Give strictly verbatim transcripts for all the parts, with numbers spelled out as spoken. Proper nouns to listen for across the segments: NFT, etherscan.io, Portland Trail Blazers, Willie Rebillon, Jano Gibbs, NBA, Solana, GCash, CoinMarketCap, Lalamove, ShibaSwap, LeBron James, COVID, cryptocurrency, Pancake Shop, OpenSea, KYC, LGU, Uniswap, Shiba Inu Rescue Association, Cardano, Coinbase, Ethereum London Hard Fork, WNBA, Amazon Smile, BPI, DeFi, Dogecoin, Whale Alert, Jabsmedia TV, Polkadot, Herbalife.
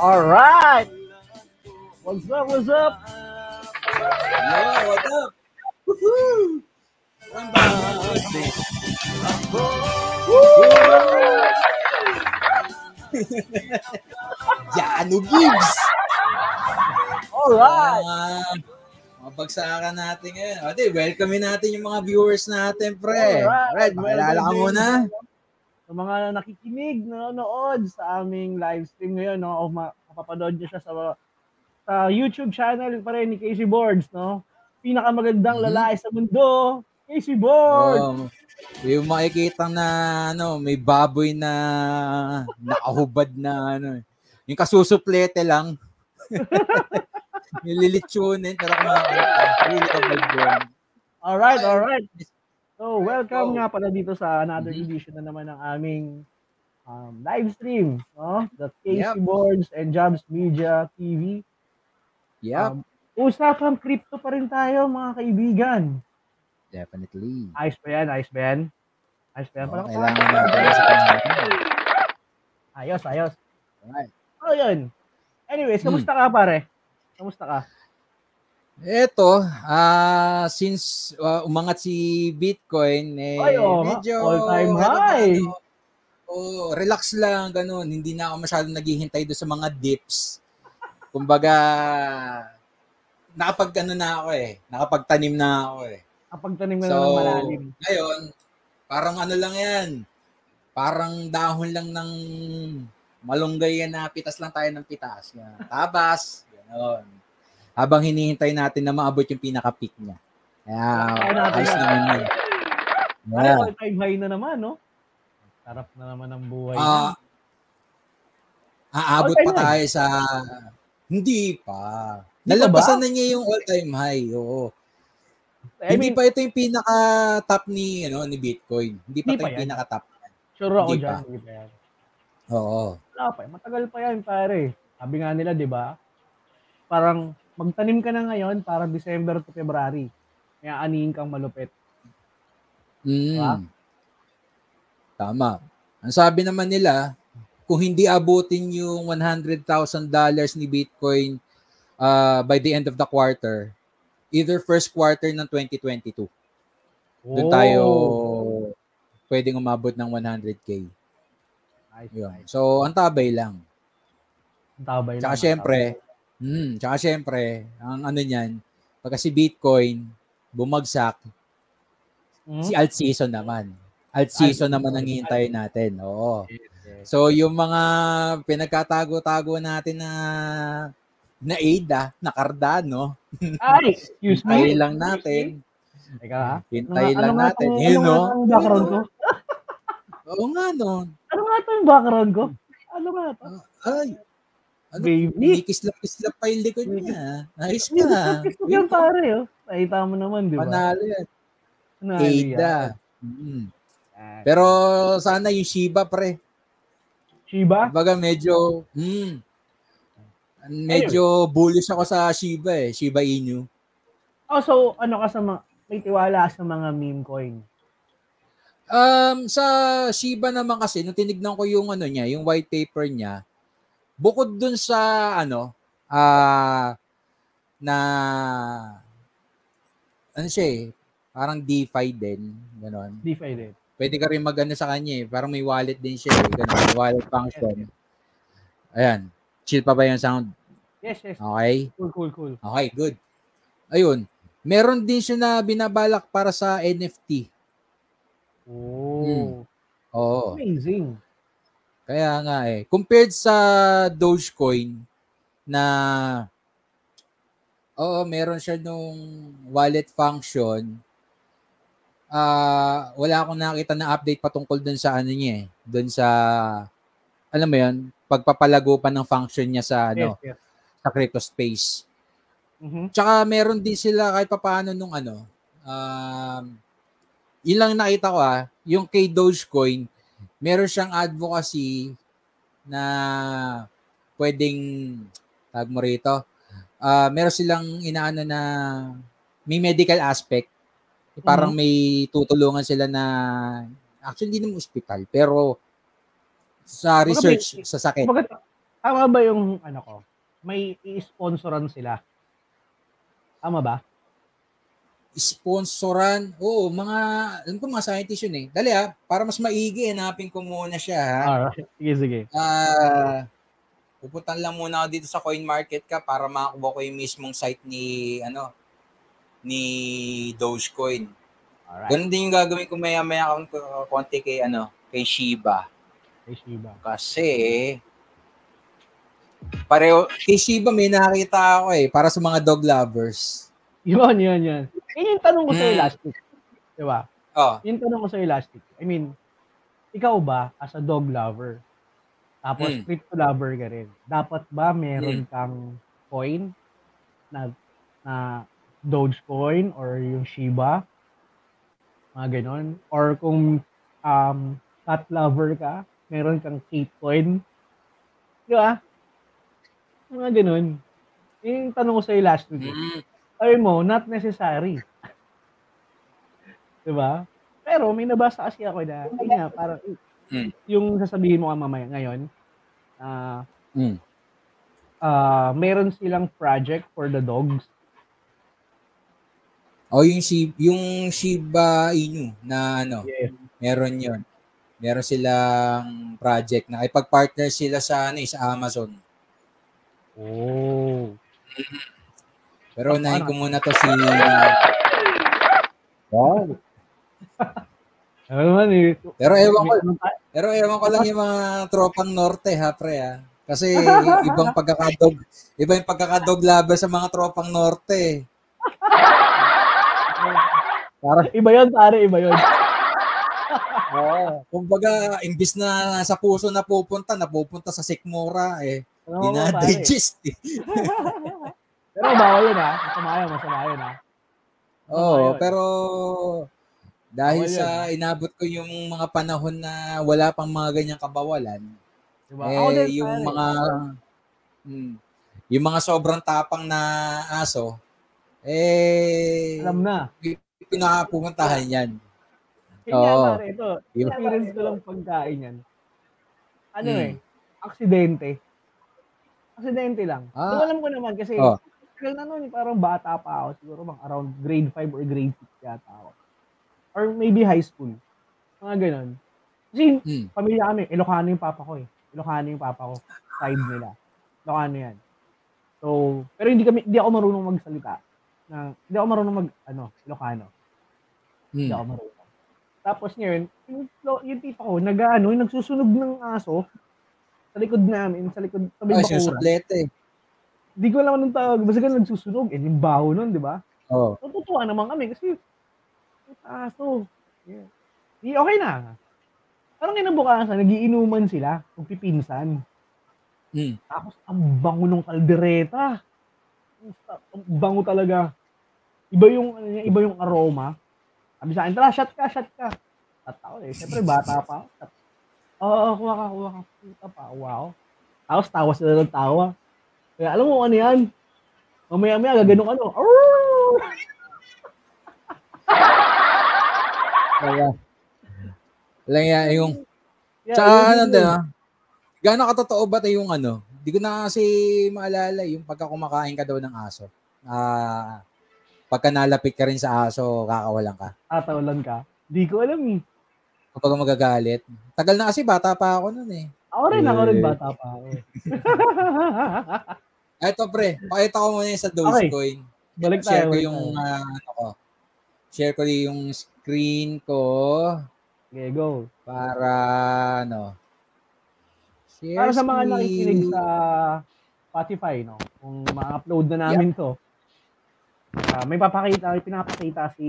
All right. What's up? What's up? Yeah, what's up? Woohoo! Jano Gibbs. All right. Uh, mabagsakan natin ngayon. O, di, welcome natin yung mga viewers natin, pre. All right. Pakilala ka muna. Sa mga nakikinig, nanonood sa aming live stream ngayon, no? O mapapanood nyo siya sa uh, YouTube channel pa rin ni K C Bords, no? Pinakamagandang lalaki sa mundo, K C Bords. Oh, yung makikita na ano, may baboy na nakahubad na ano. Yung kasusuplete lang. Nililitsunin pero kumakain. All right, all right. So, welcome oh. nga pala dito sa another mm-hmm. edition na naman ng aming um, live stream, no? The K C yep. Boards and Jabsmedia T V. Yep. Um, Usapang crypto pa rin tayo, mga kaibigan. Definitely. Ayos ba yan? Ayos ba yan? Ayos ba yan? Oh, kailangan na tayo sa kanya. Ayos, ayos. Alright. So, yun. Anyways, kamusta hmm. ka, pare? Kamusta ka? Eto, uh, since uh, umangat si Bitcoin, eh, Ay, oh, medyo... all-time high! Ano, oh, relax lang, ganun. Hindi na ako masyadong naghihintay doon sa mga dips. Kumbaga... nakapag-ano na ako eh. Nakapagtanim na ako eh. Nakapagtanim na so, ng malalim. Ngayon, parang ano lang yan. Parang dahon lang ng malunggay yan na pitas lang tayo ng pitas. Yan. Tabas. Ganoon. Habang hinihintay natin na maabot yung pinaka-peak niya. Kaya, ayos naman yun. Parang all-time high na naman, no? Sarap na naman ang buhay. Uh, haabot pa tayo sa... Hindi pa. Nalabasan na niya yung all-time high. Oo. I mean, hindi pa ito yung pinaka-top ni ano ni Bitcoin. Hindi pa ito yung pinaka-top. Sure ako dyan. Hindi pa yan. Oo. Wala pa. Matagal pa yan, pare. Sabi nga nila, di ba? Parang magtanim ka na ngayon para December to February. May aanihin kang malupit. Mm. Diba? Tama. Ang sabi naman nila, kung hindi abutin yung one hundred thousand dollars ni Bitcoin Uh, by the end of the quarter, either first quarter ng twenty twenty-two. Doon oh. tayo pwedeng umabot ng one hundred K. Yun. So, ang tabay lang. Ang tabay tsaka lang. Syempre, tabay. Mm, tsaka syempre, ang ano niyan, pagka si Bitcoin bumagsak, hmm? si alt season naman. Alt season alt naman ang hihintayin natin. Oo. So, yung mga pinagkatago-tago natin na na A D A, na Cardano. Ay, excuse me. Hintayin lang natin. Teka ha? Hintayin ano, lang ano natin. Ano, ano nga ang background ko? Oo nga nun. Ano nga ito yung background ko? Ano nga ito? Ay. Ano, baby. Kislap-kislap pa yung likod niya. Ayos nga. Kislap yan pare. Oh. Nakita mo naman, di ba? Panalo yan. Panalo A D A. Mm. Pero sana yung Shiba, pre. Shiba? Baga medyo... Mm, medyo bullish ako sa Shiba eh. Shiba Inu. Oh, so ano ka sa mga, may tiwala sa mga meme coin? Um, sa Shiba naman kasi, nung tinignan ko yung ano niya, yung white paper niya, bukod dun sa ano, ah, uh, na, ano siya eh, parang DeFi din, gano'n. DeFi din. Pwede ka rin mag-ano sa kanya eh, parang may wallet din siya eh, gano'n, wallet function. Ayan. Chill pa ba yung sound? Yes, yes. Okay. Cool, cool, cool. Okay, good. Ayun. Meron din siya na binabalak para sa N F T. Oh. Hmm. Oo. Amazing. Kaya nga eh. Compared sa Dogecoin na oo, oh, meron siya nung wallet function. Ah, uh, wala akong nakita na update patungkol dun sa ano niya eh. Dun sa alam mo yun, pagpapalago pa ng function niya sa ano, yes, yes. sa crypto space. Mm-hmm. Tsaka meron din sila kahit papaano nung ano, um, ilang nakita ko ah, yung kay Dogecoin, meron siyang advocacy na pwedeng, tag mo rito, uh, meron silang inaano na may medical aspect. Mm-hmm. Parang may tutulungan sila na, actually hindi naman hospital, pero sa research, baga, sa sakit. Baga, Tama ba yung ano ko? May i-sponsoran sila. Tama ba? Sponsoran? Oo, mga, alam ko mga scientist yun eh. Dali ah, para mas maigi, hanapin ko muna siya ha. Alright, sige sige. Ah, uh, pupuntan lang muna ako dito sa CoinMarketCap para makakuha ko yung mismong site ni, ano, ni Dogecoin. Alright. Ganun din yung gagawin ko maya-maya konti kay, ano, kay Shiba. Kay Shiba. Kasi, pareho, kay Shiba may nakita ako eh, para sa mga dog lovers. Yun, yun, yun. Yun yung tanong ko sa Elastic. Diba? Oh. Yung tanong ko sa Elastic. I mean, ikaw ba, as a dog lover, tapos mm. crypto lover ka rin. Dapat ba meron mm. kang coin na, na Dogecoin or yung Shiba? Mga ganon. Or kung um, cat lover ka, meron kang Cake Coin. Di ba? Mga ganon. Yung tanong ko sa'yo last week. Mm. Ayun mo, not necessary. Di ba? Pero may nabasa kasi ako na, yun nga, parang... Mm. Yung sasabihin mo ka mamaya ngayon, uh, mm. uh, meron silang project for the dogs. O oh, yung, yung Shiba Inu na ano, yes. meron yun. Meron silang project na ipag-partner sila sa, ano, sa Amazon. Oh. Pero oh, nahin ko muna to si... Wow. Ano man eh. Pero ewan ko, pero ewan ko lang yung mga tropang norte ha, pre ha. Kasi ibang pagkakadog, iba yung pagkakadog laban sa mga tropang norte. Para iba yun, pare, iba yun. Oh, kumbaga imbis na sa puso napupunta, napupunta sa sikmura eh. Ano dina-digest. Pero bawal yun ha, masama yun, masama yun ha. Oo, oh, pero dahil oh, sa inabot ko yung mga panahon na wala pang mga ganyang kabawalan, diba? eh, oh, yung pare. mga hmm, yung mga sobrang tapang na aso, eh, alam na. Pinapuntahan yan. Kaya oh, nga, pare, ito, experience ko lang pagkain yan. Ano hmm. eh, aksidente. Aksidente lang. Ah. So, alam ko naman kasi, oh. na nun, parang bata pa ako, siguro bang around grade five or grade six yata ako. Or maybe high school. Mga ganun. Kasi, hmm. pamilya kami, Ilocano yung papa ko eh. Ilocano yung papa ko. Side nila. Ilocano yan. So, pero hindi kami, hindi ako marunong magsalita. Na, hindi ako marunong mag, ano, Ilocano. Hmm. Hindi ako marunong. Tapos ngayon, yung, yung tita ko, nag-ano, nagsusunog ng aso sa likod namin, sa likod, tabi oh, bakura. Suplete. Hindi ko alam anong tawag. Basta ganun nagsusunog. Eh, yung baho nun, di ba? Oo. Oh. Natutuwa naman kami kasi, aso. Yeah. Di, okay na. Parang kinabukasan, nagiinuman sila, magpipinsan. Mm. Tapos, ang bango ng kaldereta. Ang bango talaga. Iba yung, iba yung aroma. Sabi sa akin, tala, shot ka, shot ka. Tatawa eh. Siyempre, bata pa. Oo, oh, kuha ka, kuha ka. Puta pa, wow. Tapos, tawa sila ng tawa. Kaya, alam mo, ano yan? Mamaya-maya, gaganong ano. Arrrrr! Kaya, lang yan, yung, yeah, tsaka yeah, ano, diba? Gano'ng katotoo ba tayo yung ano? Hindi ko na kasi maalala yung pagka kumakain ka daw ng aso. Uh, pagka nalapit ka rin sa aso, kakawalan ka. Kakawalan ka? Hindi ko alam eh. Kapag magagalit. Tagal na kasi, bata pa ako nun eh. Ako rin, ako rin bata pa ako eh. Eto pre, pakita ko muna yung sa Dogecoin. Okay. Balik tayo. Share ko yung, uh, ano ko. Share ko yung screen ko. Okay, go. Para, ano. Seriously. Para sa mga nakikinig sa Spotify, no? Kung ma-upload na namin yeah. to. Uh, may papakita, may pinapakita si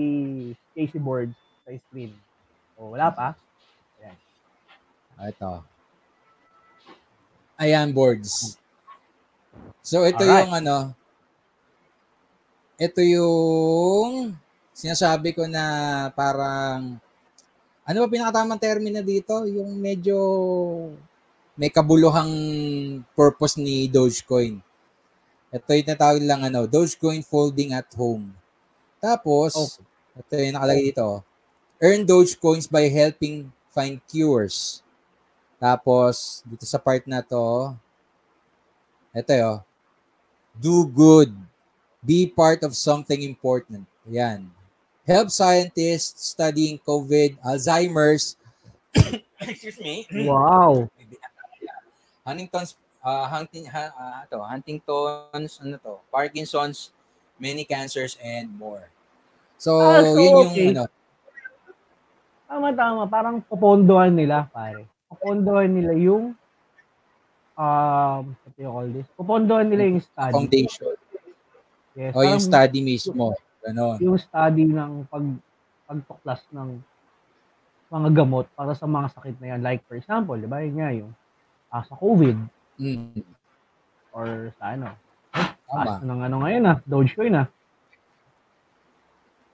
K C Bords sa screen. O, wala pa. Ayan. Ito. Ayan, Bords. So, ito Alright. yung, ano. Ito yung... Sinasabi ko na parang, ano ba pinakatamang termina dito? Yung medyo may kabuluhang purpose ni Dogecoin. Ito yung natawag lang, ano, Dogecoin folding at home. Tapos, oh. ito yung nakalagay dito, earn Dogecoins by helping find cures. Tapos, dito sa part na to, Ito yo. Do good. Be part of something important. Yan. Help scientists studying COVID, Alzheimer's. Excuse me. Wow. Huntington's, uh, Hunting, uh, to, Huntington's, ano to, Parkinson's, many cancers, and more. So, ah, so yun yung okay. ano. Tama-tama. Parang popondohan nila, pare. Popondohan nila yung um, what do you call this? Popondohan nila yung study. Foundation. Yes, o yung study mismo. Ganon. Yung study ng pag pagtuklas ng mga gamot para sa mga sakit na yan. Like for example, di ba yun nga yung ah, sa COVID. Mm. Or sa ano. Tama. Ng ano ngayon na, Dogecoin na.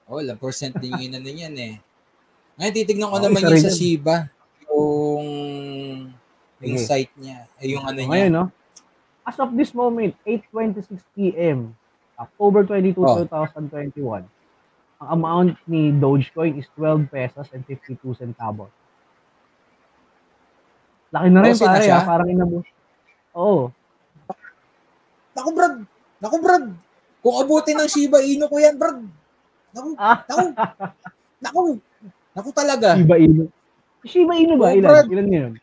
Oh, ilang percent din yun ano yan eh. Ngayon, titignan ko oh, naman yun sa Shiba. Yung, yung okay. site niya. Yung ano so, niya. Ngayon, no? As of this moment, eight twenty-six p m, October twenty-second, oh. twenty twenty-one, ang amount ni Dogecoin is twelve pesos and fifty-two centavos. Laki na rin oh, pare, na parang inabot. Oo. Naku, brad! Naku, brad! Kung abutin ng Shiba Inu ko yan, brad! Naku! Ah. Naku! Naku! Naku talaga! Shiba Inu. Shiba Inu ba? Oh, ilan? Brad. Ilan yun?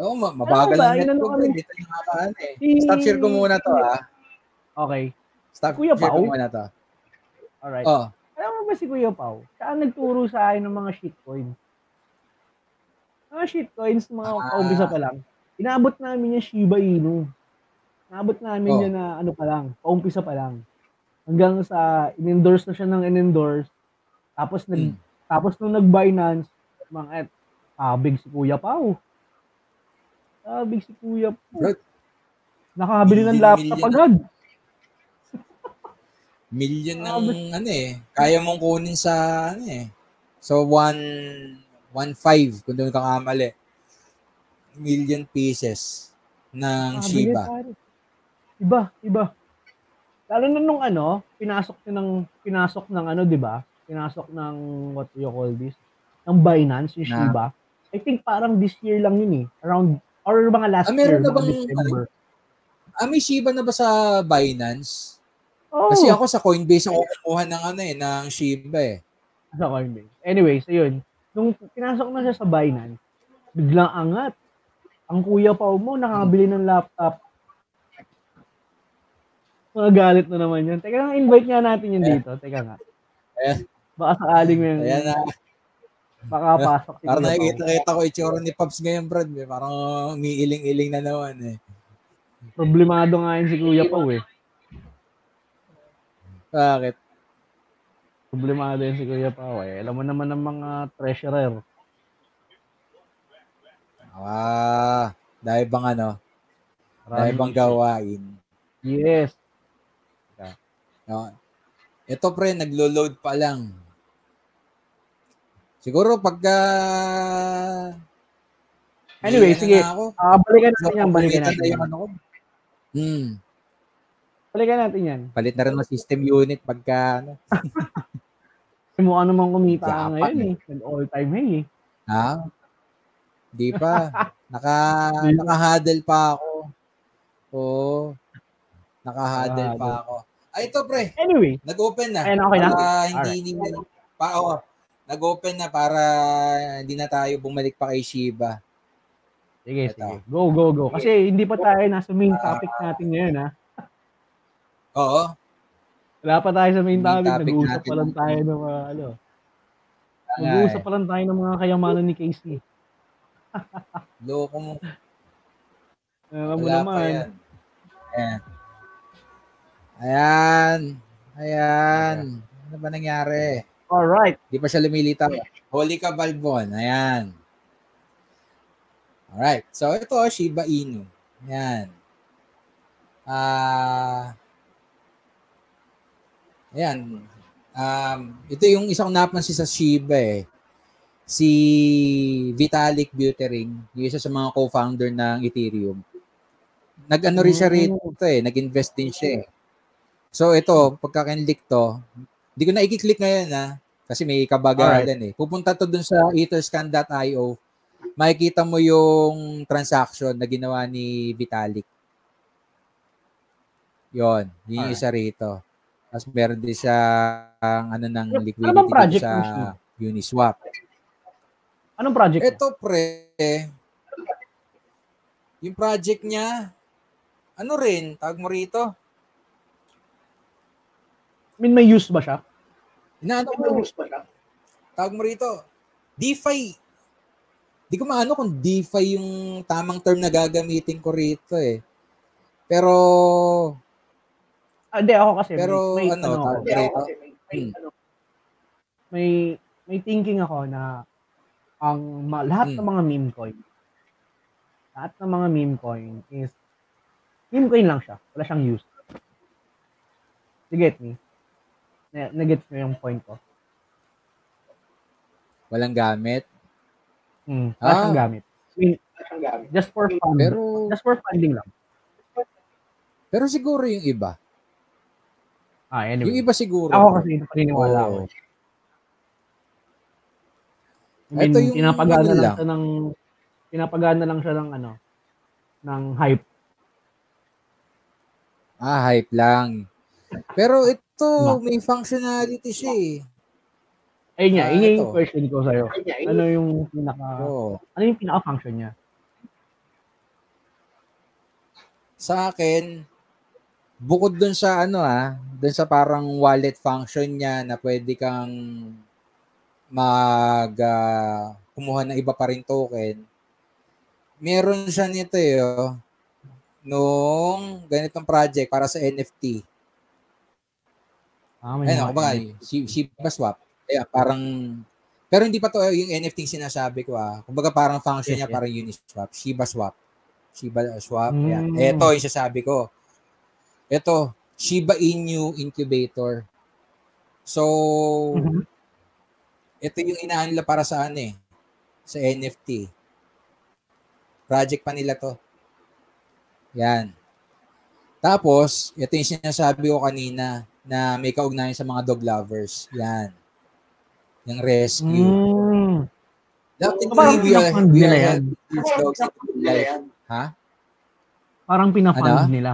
Oo, oh, mabagal ang network. Dito yung hakaan eh. Stop share ko muna to, ha? Okay. Stop Kuya share Pao? Ko muna to. Alright. Oh. Alam mo ba si Kuya Pao? Saan nagturo sa akin ng mga shitcoins? Mga shitcoins, mga ah. kaumpisa pa lang. Inaabot namin yung Shiba Inu. Inaabot namin oh. yan na ano pa lang, paumpisa pa lang. Hanggang sa in-endorse na siya ng in-endorse. Tapos nag mm. tapos nung nag-Binance, mga ah, big si Kuya Pao. Ah, big si Kuya Pao. Nakakabili ng laptop agad. Million ng ah, ano eh, kaya mong kunin sa ano eh. So one point one five kung doon kang amali. Million pieces ng ah, Shiba. Bilis, iba, iba. Lalo na nung ano, pinasok ng pinasok ng ano, 'di ba? Pinasok ng what you call this, ng Binance yung Shiba. I think parang this year lang yun eh, around or mga last ah, year, na bang, December. Ah, may Shiba na ba sa Binance? Oh. Kasi ako sa Coinbase ako kukuha ng ano eh, ng Shiba eh. Sa Coinbase. Anyways, ayun. Nung pinasok na siya sa Binance, biglang angat. Ang Kuya Pao mo, nakabili ng laptop. Magagalit na naman yun. Teka lang, invite nga natin yun yeah. dito. Teka nga. Yeah. Baka sakaling mo yun. Ayan na. Baka pasok. Yeah. Parang nakikita ko itsura ni Pops ngayon, Brad. Eh. Parang umiiling-iling na naman eh. Problemado nga yun si Kuya Pao eh. Bakit? Problemado yun si Kuya Pao eh. Alam mo naman ng mga treasurer. Ah, dahil bang ano? Dahil bang gawain? Yes. No. Ito pre, naglo-load pa lang. Siguro pagka... Anyway, sige. Uh, balikan natin yan. Balikan natin yan. Hmm. Balikan natin yan. Palit na rin ng system unit pagka... Ano. Mukha naman kumita ka ngayon eh. All time high eh. Ha? Di pa. Naka, naka-huddle pa ako. Oo. Naka-huddle pa ako. Ay, ito pre. Anyway. Nag-open na. Ayun, okay na. Hindi, hindi, pa, oh, nag-open na para hindi na tayo bumalik pa kay Shiba. Sige, ito. sige. Go, go, go. Kasi hindi pa tayo nasa main topic natin ngayon, ha? Oo. Wala pa tayo sa main topic. topic Nag-uusap pa lang tayo ng mga, uh, ano. Nag-uusap pa lang tayo ng mga kayamanan ni K C. Loko mo. Alam mo naman. Yan. Ayan. Ayan. Ayan. Ano ba nangyari? Alright. Di pa siya lumilitaw. Holy ka, Balbon. Ayan. Alright. So, ito, Shiba Inu. Ayan. Uh, ayan. Um, ito yung isang napansin sa Shiba eh. Si Vitalik Buterin, yung isa sa mga co-founder ng Ethereum. Nag-ano rin siya rin ito eh, nag-invest din siya eh. So ito, pagka-click to, hindi ko na i-click ngayon ha, kasi may kabagalan eh. Pupunta to dun sa etherscan dot i o, makikita mo yung transaction na ginawa ni Vitalik. Yun. Yun yung isa rito. Tapos meron din sa ano ng liquidity ano project sa Uniswap. Anong project? Ito pre, yung project niya, ano rin, tawag mo rito? Min may use ba siya? Inaano mo? Use ba siya? Tawag mo rito, DeFi. Di ko maano kung DeFi yung tamang term na gagamitin ko rito eh. Pero, hindi ah, ako kasi, pero may, ano, ano, tawag mo rito? Kasi may, may, hmm. ano, may, may thinking ako na ang lahat hmm. ng mga meme coin, lahat ng mga meme coin is, meme coin lang siya. Wala siyang use. You get me? Nag-gets mo yung point ko. Walang gamit? Hmm. Wala ah. siyang gamit. I mean, just for fun. Pero, just for funding lang. Pero siguro yung iba. Ah, anyway. Yung iba siguro. Ako kasi ito paniniwala oh. ako. I mean, ito yung pinapagana lang siya ng pinapagana lang siya ng ano ng hype. Ah, hype lang. Pero ito, may functionality siya eh. Ayun niya, ah, yun yung question ko sa'yo. Ano yung pinaka, oh. ano yung pinaka-function niya? Sa akin, bukod dun sa ano ah, dun sa parang wallet function niya na pwede kang mag uh, kumuha ng iba pa rin token. Meron siya nito eh, oh, nung ganitong project para sa N F T. Ah, ayun ako ba, ShibaSwap. Kaya parang, pero hindi pa to yung N F T yung sinasabi ko ah. Kumbaga parang function niya, yeah, parang Uniswap, ShibaSwap. ShibaSwap, mm. yan. Ito yung sasabi ko. Ito, Shiba Inu Incubator. So, mm-hmm. ito yung inaanla para sa ano eh, sa N F T. Project pa nila to. Yan. Tapos, ito yung sinasabi ko kanina na may kaugnayan sa mga dog lovers. Yan. Yung rescue. Mm. Dapat we are helping these dogs in life. Ha? Parang pinapanood ano? nila.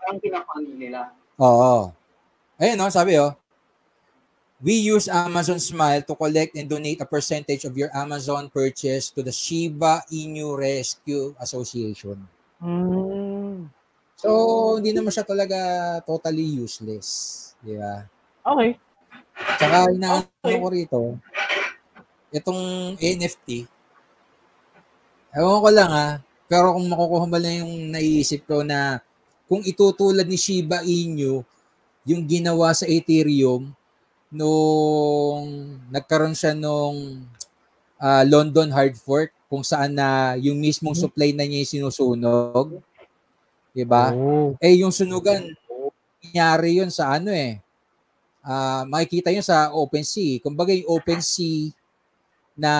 Parang pinapanood nila. Oo. Ayun o, sabi o. Oh. We use Amazon Smile to collect and donate a percentage of your Amazon purchase to the Shiba Inu Rescue Association. Mm. So, hindi naman siya talaga totally useless. Di ba? Okay. Tsaka, inaano okay. ko rito, itong N F T, ewan ko lang ha, pero kung makukuha ba lang yung naisip ko na kung itutulad ni Shiba Inu yung ginawa sa Ethereum, nung nagkaroon siya nung uh, London Hard Fork kung saan na yung mismong supply na niya yung sinusunog. Diba? Oh. Eh, yung sunugan, nangyari yun sa ano eh. Uh, makikita yun sa OpenSea. Kumbaga yung OpenSea na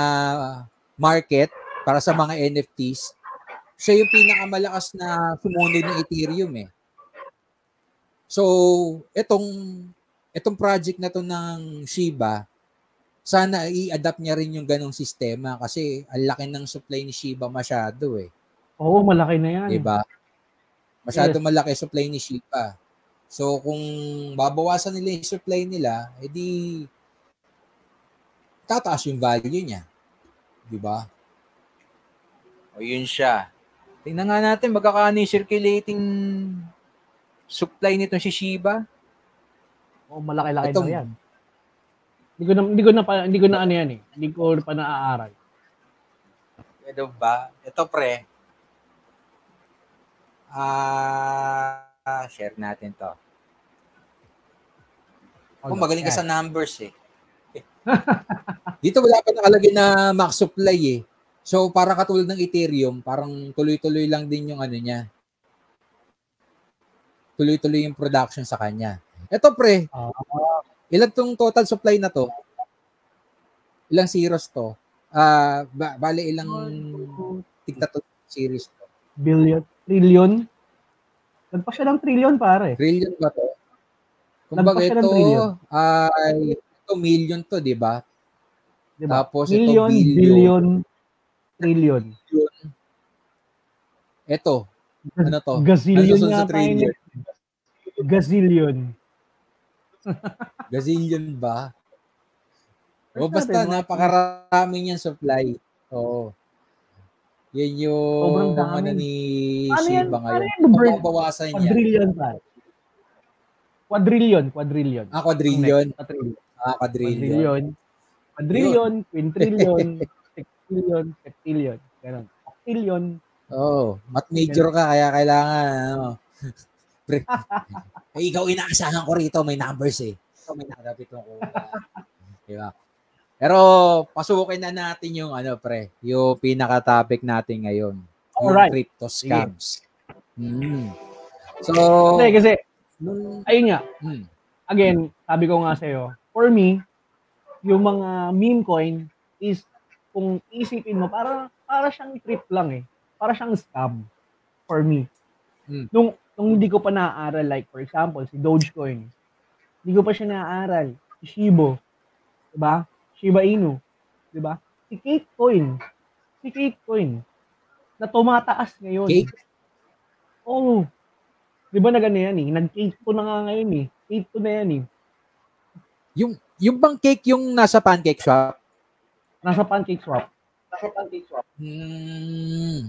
market para sa mga N F Ts, siya yung pinakamalakas na sumunod ng Ethereum eh. So, itong itong project na to ng Shiba, sana i-adapt niya rin yung ganong sistema kasi ang laki ng supply ni Shiba masyado eh. Oo, malaki na yan. Diba? Masyado yes. malaki supply ni Shiba. So kung babawasan nila yung supply nila, edi tataas yung value niya. Diba? O yun siya. Tingnan nga natin, magkakaano yung circulating supply nitong si Shiba. Oh, malaki-laki na 'yan. Hindi ko na hindi ko na hindi ko na ano 'yan eh. Hindi ko pa naaaral. Ito ba? Ito pre. Ah, uh, share natin 'to. Oh, magaling ka sa numbers eh. Dito wala pa nakalagay na max supply eh. So para katulad ng Ethereum, parang tuloy-tuloy lang din yung ano niya. Tuloy-tuloy yung production sa kanya. Eto pre, ilan tong total supply na to? Ilang zeros to? Uh, ba- bale ilang tigta to series to? Billion? Trillion? Nagpa siya ng trillion pare. Trillion ba to? Kung baga ito, uh, ito million to, di ba? Diba? Tapos million, ito billion. Billion, trillion. Ito, ano to? Gazillion ano nga tayo. Gazillion. Gazillion ba? O basta napakaraming yung supply. Oo. Yan yung ano ni Shiba ngayon. Mababawasan niya. Quadrillion pa. Quadrillion. Quadrillion. Ah, quadrillion. Ah, quadrillion. Quadrillion, quintrillion, sextillion, septillion. Ganun. Octillion. Oo. Mat major ka, kaya kailangan, ano. Eh, ikaw inaasahan ko rito, may numbers eh. So, may nakarapit ko. Diba? Pero pasukin na natin yung ano pre, yung pinaka-topic natin ngayon. Yung alright. Crypto scams. Mm. So, kasi, kasi mm, ayun nga. Mm, again, sabi ko nga sa'yo, for me, yung mga meme coin is, kung isipin mo, para, para siyang trip lang eh. Para siyang scam for me. Mm. Nung, nung hindi ko pa naaaral, like for example, si Dogecoin, hindi ko pa siya naaaral. Si Shiba, diba? Shiba Inu, 'di ba? Si Cake Coin. Si Cake Coin na tumataas ngayon. Cake? Oh. 'Di ba na gano'n 'yan eh? Nag-cake po na nga ngayon eh. Cake po na 'yan eh. Yung yung bang cake yung nasa Pancake Shop? Nasa Pancake Shop. Nasa Pancake Shop. Hmm.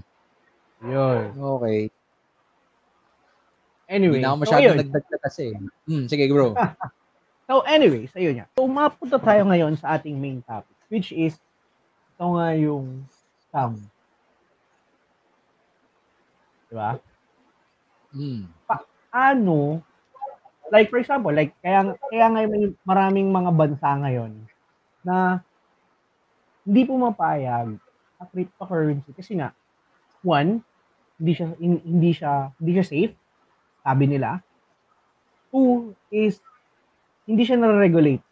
Yun. Okay. Anyway, hindi na masyado nagdagdag kasi. Hmm, sige bro. So anyway, sayo niya. So mapunta tayo ngayon sa ating main topic, which is ito nga yung scam. Diba? Mm. Paano, like for example, like kaya, kaya ngayon maraming mga bansa ngayon na hindi pumapayag sa cryptocurrency kasi nga, one, hindi siya, hindi siya, hindi siya safe, sabi nila. Two is, hindi siya nare-regulate.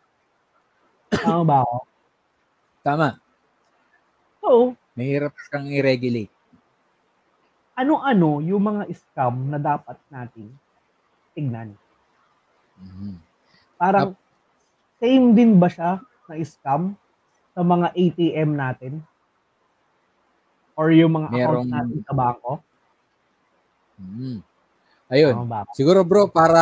Tama ba ako? Tama. So, mahirap kang i-regulate. Ano-ano yung mga scam na dapat natin tignan? Mm-hmm. Parang, same din ba siya na scam sa mga A T M natin? Or yung mga merong account natin sa bangko? Mm-hmm. Ayun. Siguro bro, para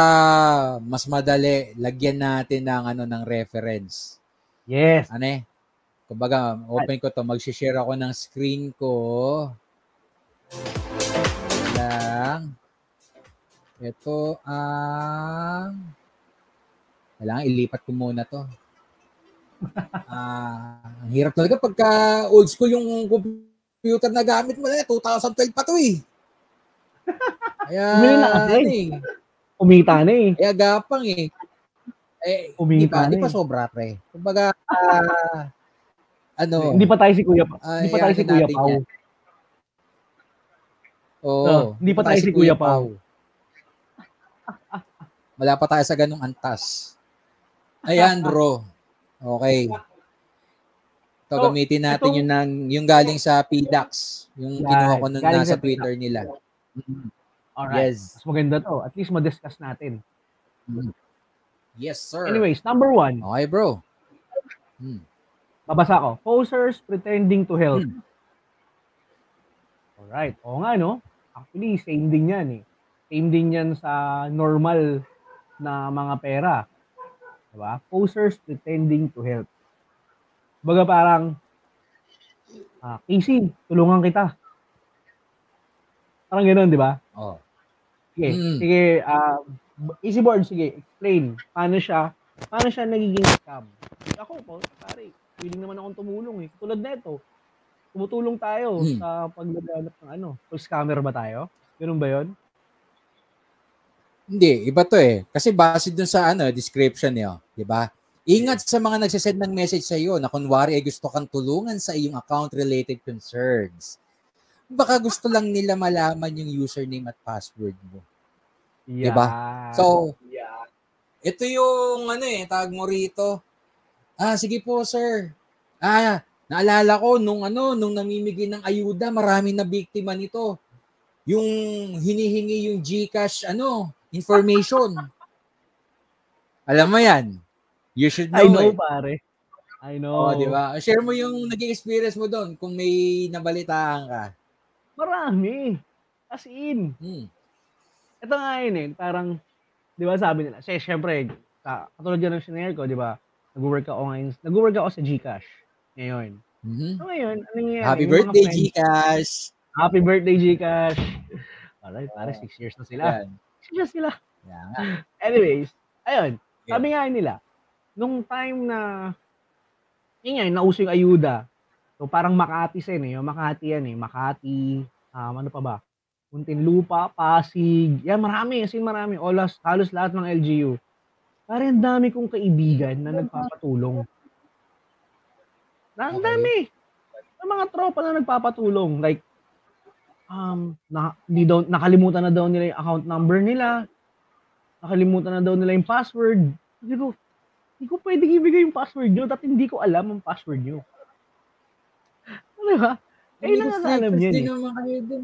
mas madali, lagyan natin ng ano ng reference. Yes. Ano eh? Kumbaga, open ko to, mag-share ako ng screen ko. Lang. Ito ang kailangan ilipat ko muna to. Ah, ang hirap talaga pagka old school yung computer na gamit mo na, twenty twelve pa to eh. Ayan. Bumili na kasi. Umita na eh. Ay, agapang eh. Eh, umita na eh. Di pa sobra, pre. Kumbaga, uh, ano. Hindi pa tayo si Kuya Pao. Hindi pa tayo si Kuya Pao. Oo. Hindi pa tayo si Kuya Pao. Wala pa tayo sa ganung antas. Ayan, bro. Okay. Ito, gamitin natin yung, yung galing sa P D A X. Yung kinuha ko nun nasa Twitter nila. Alright. Yes. Mas maganda to. At least ma-discuss natin. Yes, sir. Anyways, number one. Okay, bro. Hmm. Babasa ko. Posers pretending to help. Hmm. Alright. Oo nga, no? Actually, same din yan, eh. Same din yan sa normal na mga pera. Diba? Posers pretending to help. Baga parang, ah, Casey, tulungan kita. Parang gano'n, di ba? Oo. Oh. Sige, mm. sige, uh, easy board, sige, explain. Paano siya, paano siya nagiging scam? Ako po, pare, willing naman akong tumulong eh. Tulad neto, tumutulong tayo mm. sa paglaganap ng ano. So, scammer ba tayo? Ganun ba yun? Hindi, iba to eh. Kasi base dun sa ano, description niyo, di ba? Ingat sa mga nagsisend ng message sa iyo na kunwari ay gusto kang tulungan sa iyong account-related concerns. Baka gusto lang nila malaman yung username at password mo. Yeah. Diba? So, yeah. Ito yung ano eh, tag mo rito. Ah, sige po, sir. Ah, naalala ko nung ano, nung namimigay ng ayuda, marami na biktima nito. Yung hinihingi yung GCash, ano, information. Alam mo yan? You should know, I know it. Pare. I know. Oh, diba? Share mo yung naging experience mo doon kung may nabalitaan ka. Marami. As in. Hmm. Ito nga yun eh. Parang 'Di ba sabi nila? Kasi syempre, katulad yan ng scenario ko, 'di ba? Nag-work ako ngayon. Nag-work ako sa GCash ngayon. Mm-hmm. So ngayon, ano nangyayari? Happy birthday GCash. Happy birthday GCash. Alright, pare six years na sila. six years sila. Yeah. Anyways, ayun. Okay. Sabi nga nila, nung time na yun yan, nauso yung ayuda. So parang Makati sa eh, Makati yan eh, Makati, um, ano pa ba? Muntinlupa, Pasig, yan marami, sin marami, olas, halos lahat ng L G U. Parang dami kong kaibigan na nagpapatulong. Ang dami. Ang mga tropa na nagpapatulong. Like, um, na, di daw, nakalimutan na daw nila yung account number nila. Nakalimutan na daw nila yung password. Hindi ko, hindi ko pwedeng ibigay yung password nyo at hindi ko alam ang password nyo. Ano ba? Kaya lang na alam nyo. Hindi ko naman kayo din.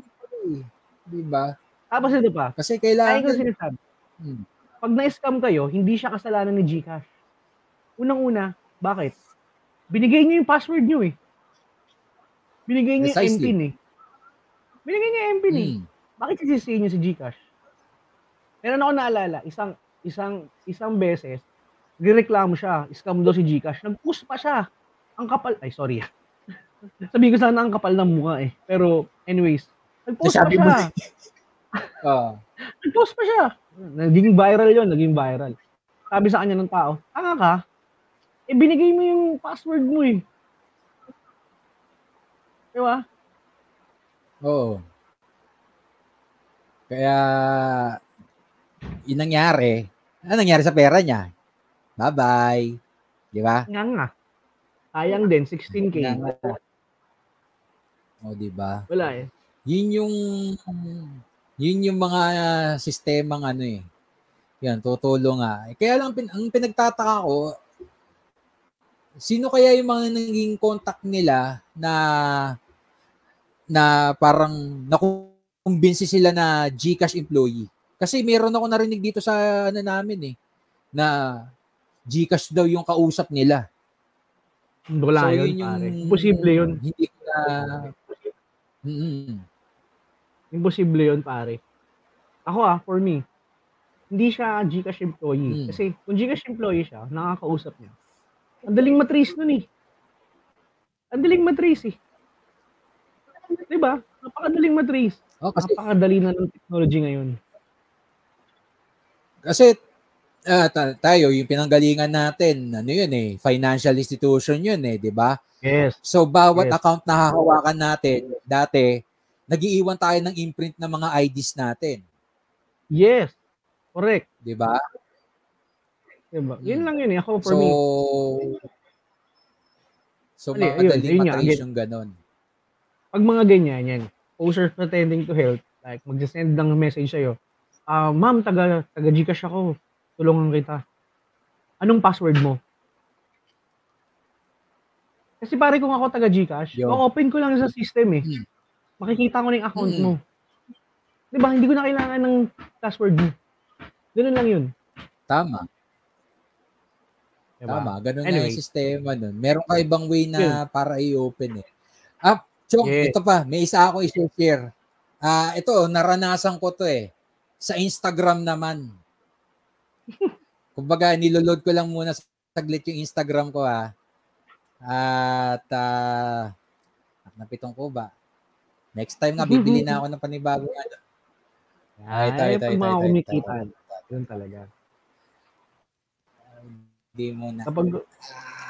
Diba? Tapos ito pa. Kasi kailangan. Kaya ko sinasabi. Hmm. Pag na-scam kayo, hindi siya kasalanan ni GCash. Unang-una, bakit? Binigay niyo yung password niyo eh. Binigay niyo yung M P N eh. Binigay niyo yung M P N eh. Bakit sisisihin niyo si GCash? Meron ako naalala, isang isang isang beses, nireklamo siya, scam daw si GCash. Nag-post pa siya. Ang kapal, ay sorry. Sabihin ko sana ang kapal ng mukha eh. Pero anyways, nag-post pa siya. Ah. Nag-post pa siya. Naging viral 'yon, naging viral. Sabi sa kanya ng tao, "Tanga ka? Eh, binigay mo yung password mo eh." Diba? Oo. Kaya, yun nangyari. Ano nangyari sa pera niya? Bye-bye. Diba? Nga nga. Sayang din, sixteen K. Nga nga. O, diba? Wala eh. Yun yung, yun yung mga sistemang ano eh. Yan, tutulong nga. Kaya lang, ang pinagtataka ko, sino kaya yung mga naging contact nila na na parang nakumbinsi sila na GCash employee? Kasi meron ako narinig dito sa ano namin eh, na GCash daw yung kausap nila. Wala so, yun, yun pare. Imposible yun. Hindi na, mm-hmm. Imposible yun pare. Ako ah, for me, hindi siya GCash employee. Mm. Kasi kung GCash employee siya, nakakausap niya. Ang daling matrace nun eh. Ang daling matrace eh. Diba? Napakadaling matrace. Oh, kasi, napakadali na ng technology ngayon. Kasi uh, tayo, yung pinanggalingan natin, ano yun eh, financial institution yun eh, diba? Yes. So, bawat yes. account na hahawakan natin, dati, nag-iiwan tayo ng imprint ng mga I Ds natin. Yes. Correct. Diba? Diba? Yun lang yun eh. Ako for so, me. So, Ali, makadali yun, matalis yun, yung ganon. Pag mga ganyan yan, poster pretending to help, like mag-send ng message sa'yo, uh, ma'am, taga, taga GCash ako. Tulungan kita. Anong password mo? Kasi pare kung ako taga GCash, ma-open ko lang sa system eh. Hmm. Makikita ko na yung account hmm. mo. Diba? Hindi ko na kailangan ng password mo. Ganun lang yun. Tama. Diba? Tama, ganun anyway. Na yung sistema nun. Meron ka ibang way na para i-open eh. Ah, Chong, yes. Ito pa, may isa ako i-share. Ah, uh, ito, naranasan ko to eh. Sa Instagram naman. Kumbaga, niloload ko lang muna saglit yung Instagram ko ah. At, ah, uh, napitong ko ba? Next time nga, bibili na ako ng panibago. Ay, tayo, tayo, tayo. Pag mga kumikitan, yun talaga. Hindi mo na. Kapag...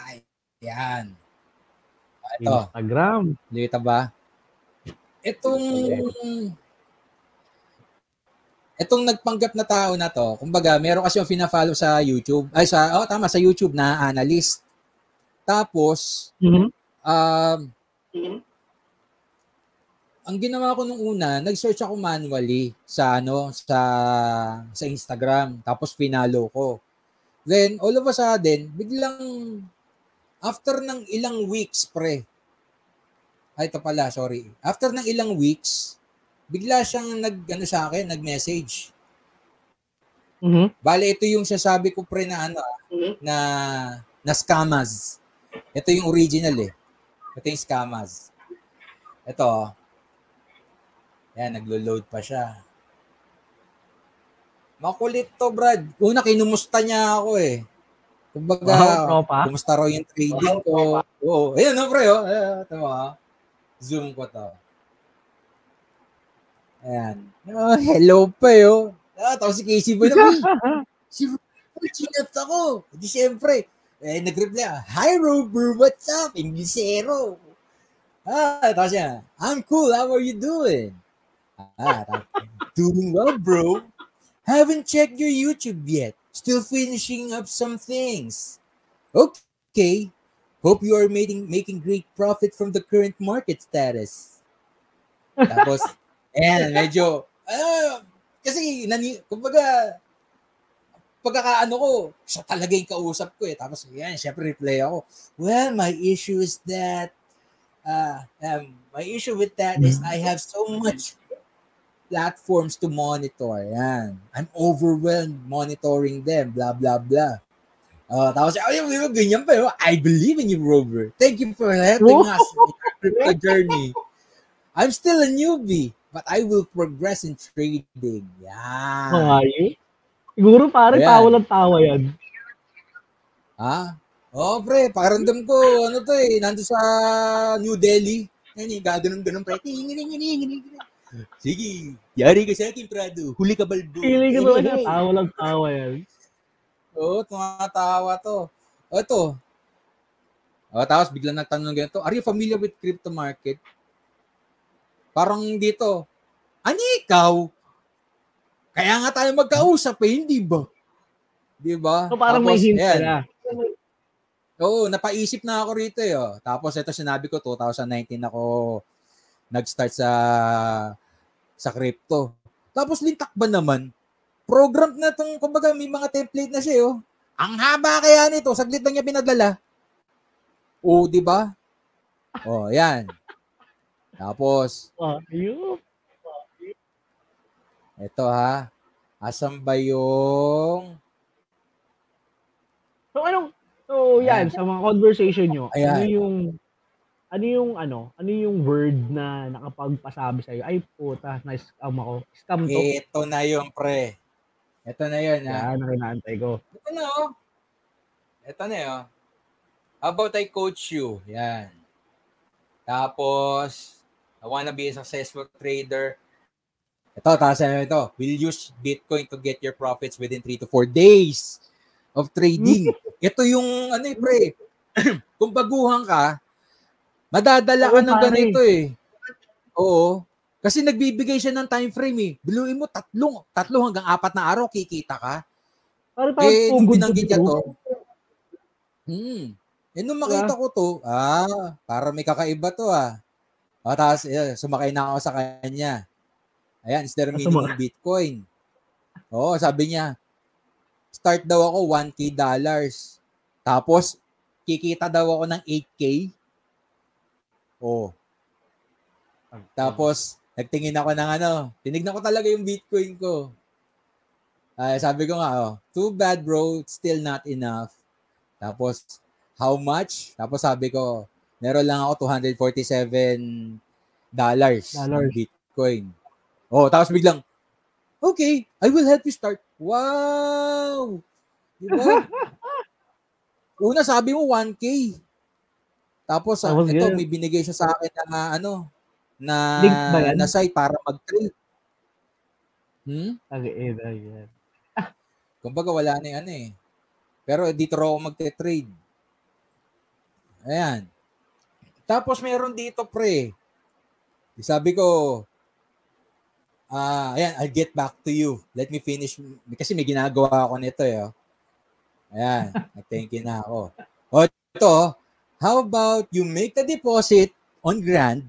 Ay, yan. Ito. Instagram. Lita ba? Itong... Itong nagpanggap na tao na to, kumbaga, meron kasi yung fina-follow sa YouTube. Ay, sa... Oh, tama, sa YouTube na analyst. Tapos, mm-hmm. um, mm-hmm. ang ginawa ko nung una, nag-search ako manually sa, ano, sa, sa Instagram. Tapos, finalo ko. Then, all of a sudden, biglang, after ng ilang weeks, pre, ay, ito pala, sorry. After ng ilang weeks, bigla siyang nag, ano sa akin, nag-message. Mm-hmm. Bale, ito yung sasabi ko, pre, na ano, mm-hmm. na, na scammers. Ito yung original, eh. Ito yung scammers. Ito, yan, naglo-load pa siya. Makulit to, Brad. Una, kinumusta niya ako eh. Kumbaga, wow, kumusta raw yung trading wow, ko. Oo. Ayun, no, pre, oh. Ito, ha. Zoom ko to. Ayan. Oh, hello pa, yo. Ah, tapos si K C Boy na, si Robo, chinat ako. Hindi siyempre. Eh, nag-reply, hi, Robo, what's up? Inglisero. Ah, tapos yan. I'm cool, how are you doing? Ah, tapos, doing well, bro. Haven't checked your YouTube yet. Still finishing up some things. Okay. Hope you are making making great profit from the current market status. Tapos, ayan, medyo, ah, kasi, nani, kumbaga, pagkakaano ko, siya talaga yung kausap ko eh. Tapos, ayan, syempre reply ako. Well, my issue is that, uh, um, my issue with that is I have so much platforms to monitor. Yan. I'm overwhelmed monitoring them. Blah, blah, blah. Uh, tapos, oh, ganyan pa yun. I believe in you, Robert. Thank you for helping Whoa. us in our crypto journey. I'm still a newbie, but I will progress in trading. Yan. Okay. Siguro parang tawa lang tawa yan. Ha? Oo, oh, pre. Pakiramdam ko, ano to eh, nandun sa New Delhi. Yan, ganun-ganun, pre. Tingiling-giling-giling-giling. Sige, yari ka sa akin, Prado. Huli ka, Balbo. Huli ka, Balbo. Tawa lang tawa yan. Oo, oh, tumatawa to. O, oh, ito. O, oh, tapos biglang nagtanong ganito, are you familiar with crypto market? Parang dito, ano ikaw? Kaya nga tayo magkausap eh, hindi ba? Di ba? So, parang tapos, may hint na. Oo, oh, napaisip na ako rito eh. Oh. Tapos, ito sinabi ko, twenty nineteen ako nag-start sa sa crypto. Tapos lintak ba naman? Program na itong, kumbaga may mga template na siya, oh. Ang haba kaya nito, saglit lang niya pinadala. O, oh, di ba? Oh, yan. Tapos, ito ha, asan ba yung... So, anong, so yan, ayan. Sa mga conversation nyo, ayan. Ano yung... Ano yung ano? Ano yung word na nakapagpasabi sa iyo? Ay puta, na-scam ako. Scam to. Ito na yung pre. Ito na yun. Yan, nakinaantay ko. Ito na oh. Ito na oh. How about I coach you? Yan. Tapos, I wanna be a successful trader. Ito, tapos ano ito. We'll use Bitcoin to get your profits within three to four days of trading. Ito yung ano eh, pre. Kung baguhan ka, madadala ka oh, ng ganito eh. Oo. Kasi nagbibigay siya ng time frame eh. Biluin mo tatlong, tatlo hanggang apat na araw, kikita ka. Para parang eh, nung binanggit niya to, hmm, eh, nung makita ko to, ah, para may kakaiba to ah. O, tapos, eh, sumakay na ako sa kanya. Ayan, is there a meaning in Bitcoin? Oo, sabi niya, start daw ako one K dollars. Tapos, kikita daw ako ng eight K. Oh. Tapos, nagtingin ako ng ano, tinignan ko talaga yung Bitcoin ko. Ay, sabi ko nga, oh, too bad bro, still not enough. Tapos, how much? Tapos sabi ko, meron lang ako two hundred forty-seven dollars ng Bitcoin. Oh, tapos biglang, okay, I will help you start. Wow! Diba? Una, sabi mo one K. Tapos oh, ito yeah. May binigay siya sa akin na ano na na site para mag-trade. Hmm? Okay, yeah, yeah. Kumbaga wala na 'yan eh. Pero dito raw ako magte-trade. Ayan. Tapos meron dito pre. Sabi ko ah, uh, ayan, I'll get back to you. Let me finish kasi may ginagawa ako nito eh. Oh. Ayan, nag-thank you na ako. O ito how about you make the deposit on grand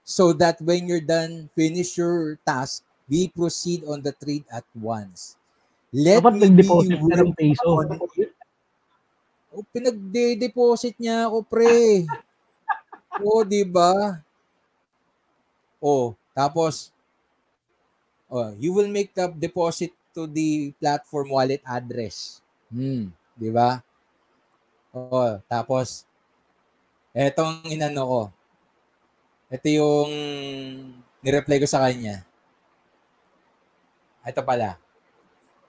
so that when you're done, finish your task, we proceed on the trade at once. Let Dapat me deposit na ng peso. Oh, pinagde-deposit niya ako, pre. Oh, di ba? Oh, tapos, oh, you will make the deposit to the platform wallet address. Hmm, di ba? Oh, tapos, etong inano ko. Ito yung nireply ko sa kanya. Ito pala.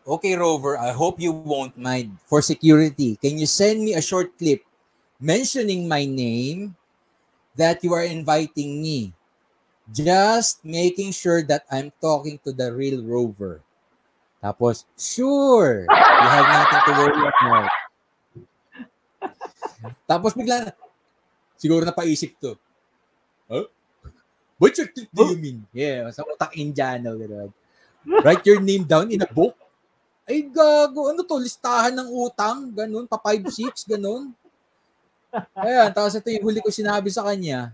Okay, Rover, I hope you won't mind. For security, can you send me a short clip mentioning my name that you are inviting me? Just making sure that I'm talking to the real Rover. Tapos, sure, you have nothing to worry about. Tapos bigla, siguro napaisip to. Huh? What your clip do you mean? Yeah, sa utak Indiano. Write your name down in a book? Ay, gago. Ano to? Listahan ng utang? Ganun, pa five six, ganun. Ayan, tapos ito yung huli ko sinabi sa kanya.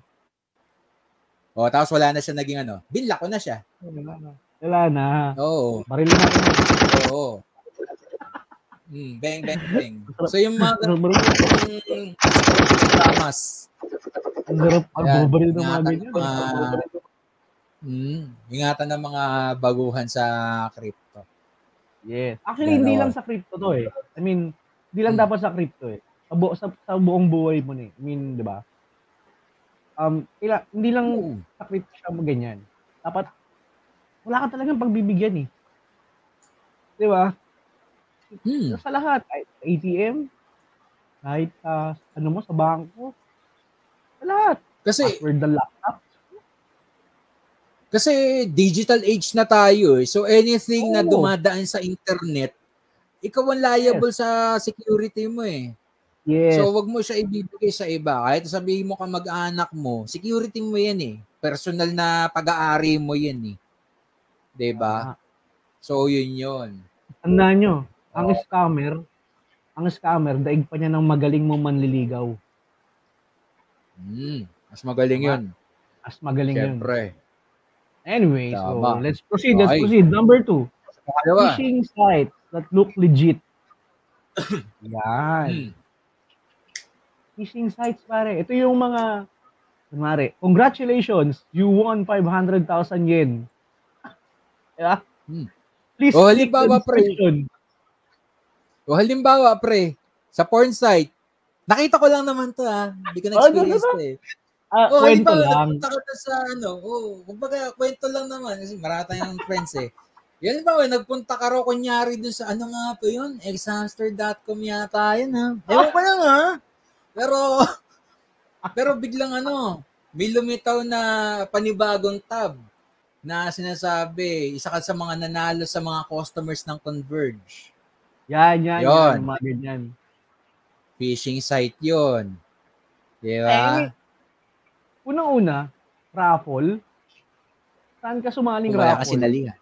O, tapos wala na siya naging ano. Binla ko na siya. Wala na. Wala na. Oo. Baril na. Oo. Mm, bang, bang, bang. So, yung mga yung tamas. Ang garap. Ang baril ng mga ganyan. Mm, ingatan ng mga baguhan sa crypto. Yes. Actually, Pero, hindi lang sa crypto to eh. I mean, hindi lang mm. dapat sa crypto eh. Sa, bu- sa, sa buong buhay mo na eh. I mean, di ba? Um, ila, hindi lang mm. sa crypto siya mo ganyan. Dapat, wala ka talagang pagbibigyan eh. Di ba? Hmm. Sa lahat. A T M, kahit uh, ano mo, sa bangko. Sa lahat. Kasi, password ng laptop. Kasi digital age na tayo eh. So anything oh. na dumadaan sa internet, ikaw ang liable yes. sa security mo eh. Yes. So, wag mo siya ibibigay sa iba. Kahit sabihin mo ka mag-anak mo, security mo yan eh. Personal na pag-aari mo yan eh. Diba? Ah. So, yun yun. Tandaan nyo, oh. ang scammer, ang scammer, daig pa niya ng magaling mo manliligaw. Hmm. Mas magaling Tama. yun. Mas magaling Siyempre. yun. Anyway, so let's proceed. Let's okay. proceed. Number two. Phishing sites that look legit. Yan. Hmm. Phishing sites, pare. Ito yung mga, pare, congratulations, you won five hundred thousand yen. Diba? Hmm. Please o halimbawa, pre. O halimbawa, pre, sa porn site, nakita ko lang naman to, ha. Hindi ko na-experience oh, no, no, no. eh. Uh, o halimbawa, napunta ko na sa, ano, o, kumbaga, kwento lang naman, kasi marata yung friends, eh. Yan ba, eh, nagpunta ka raw, kunyari, dun sa, ano nga po yun, exhamster dot com yata, yun, ha. Ewan ko lang, ha. Pero, pero biglang ano, may lumitaw na panibagong tab na sinasabi, isa ka sa mga nanalo sa mga customers ng Converge. Yan, yan, yun. yan. yan. Phishing site yun. Di ba? Eh, unang-una, raffle. Saan ka sumaling raffle? Wala ka sinalihan.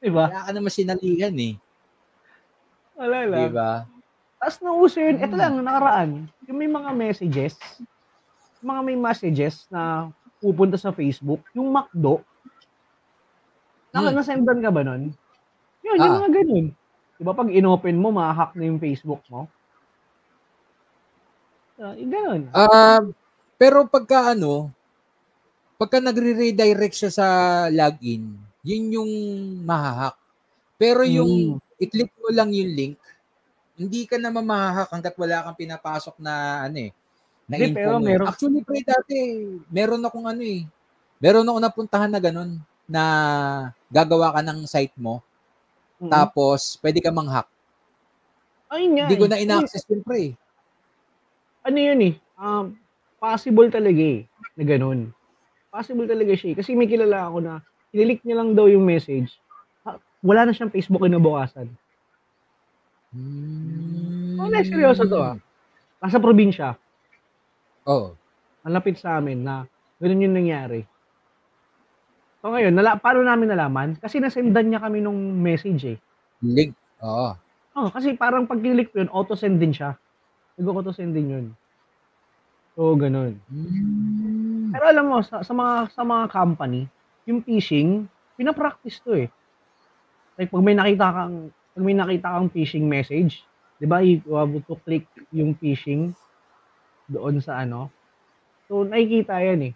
Diba? Wala ka naman sinalihan eh. Wala lang. Diba? Tapos nauso yun, ito lang, nakaraan, yung may mga messages, mga may messages na pupunta sa Facebook, yung McDo, hmm. nasendan ka ba nun? Yun, ah. yung mga ganun. Diba pag inopen mo, ma-hack na yung Facebook mo? Uh, yung ganun. Uh, pero pagka ano, pagka nagre-redirect siya sa login, yun yung ma-hack. Pero yung hmm. i-click mo lang yung link, hindi ka na mamahak hanggat wala kang pinapasok na ano eh, na okay, info. Pero meron, actually, pre, dati, meron akong ano eh, meron akong napuntahan na ganun, na gagawa ka ng site mo, mm-hmm. tapos, pwede ka manghack. Ay nga. Hindi ko na in-access yun, pre. Ano yun eh, um, possible talaga eh, na ganun. Possible talaga siya eh, kasi may kilala ako na, ililik niya lang daw yung message, wala na siyang Facebook kinabukasan. Hmm. Oh, na seryoso to ah. Nasa probinsya. Oo. Oh. Malapit sa amin na gano'n yung nangyari. So ngayon, nala- paano namin nalaman? Kasi nasendan niya kami nung message eh. Link? Oo. Oh. Oh, kasi parang pag-click ko yun, auto-send din siya. Nag-auto-send din yun. So, gano'n. Hmm. Pero alam mo, sa, sa, mga, sa mga company, yung phishing, pinapractice to eh. Like, pag may nakita kang pag may nakita kang phishing message, di ba, you have to click yung phishing doon sa ano. So, nakikita yan eh.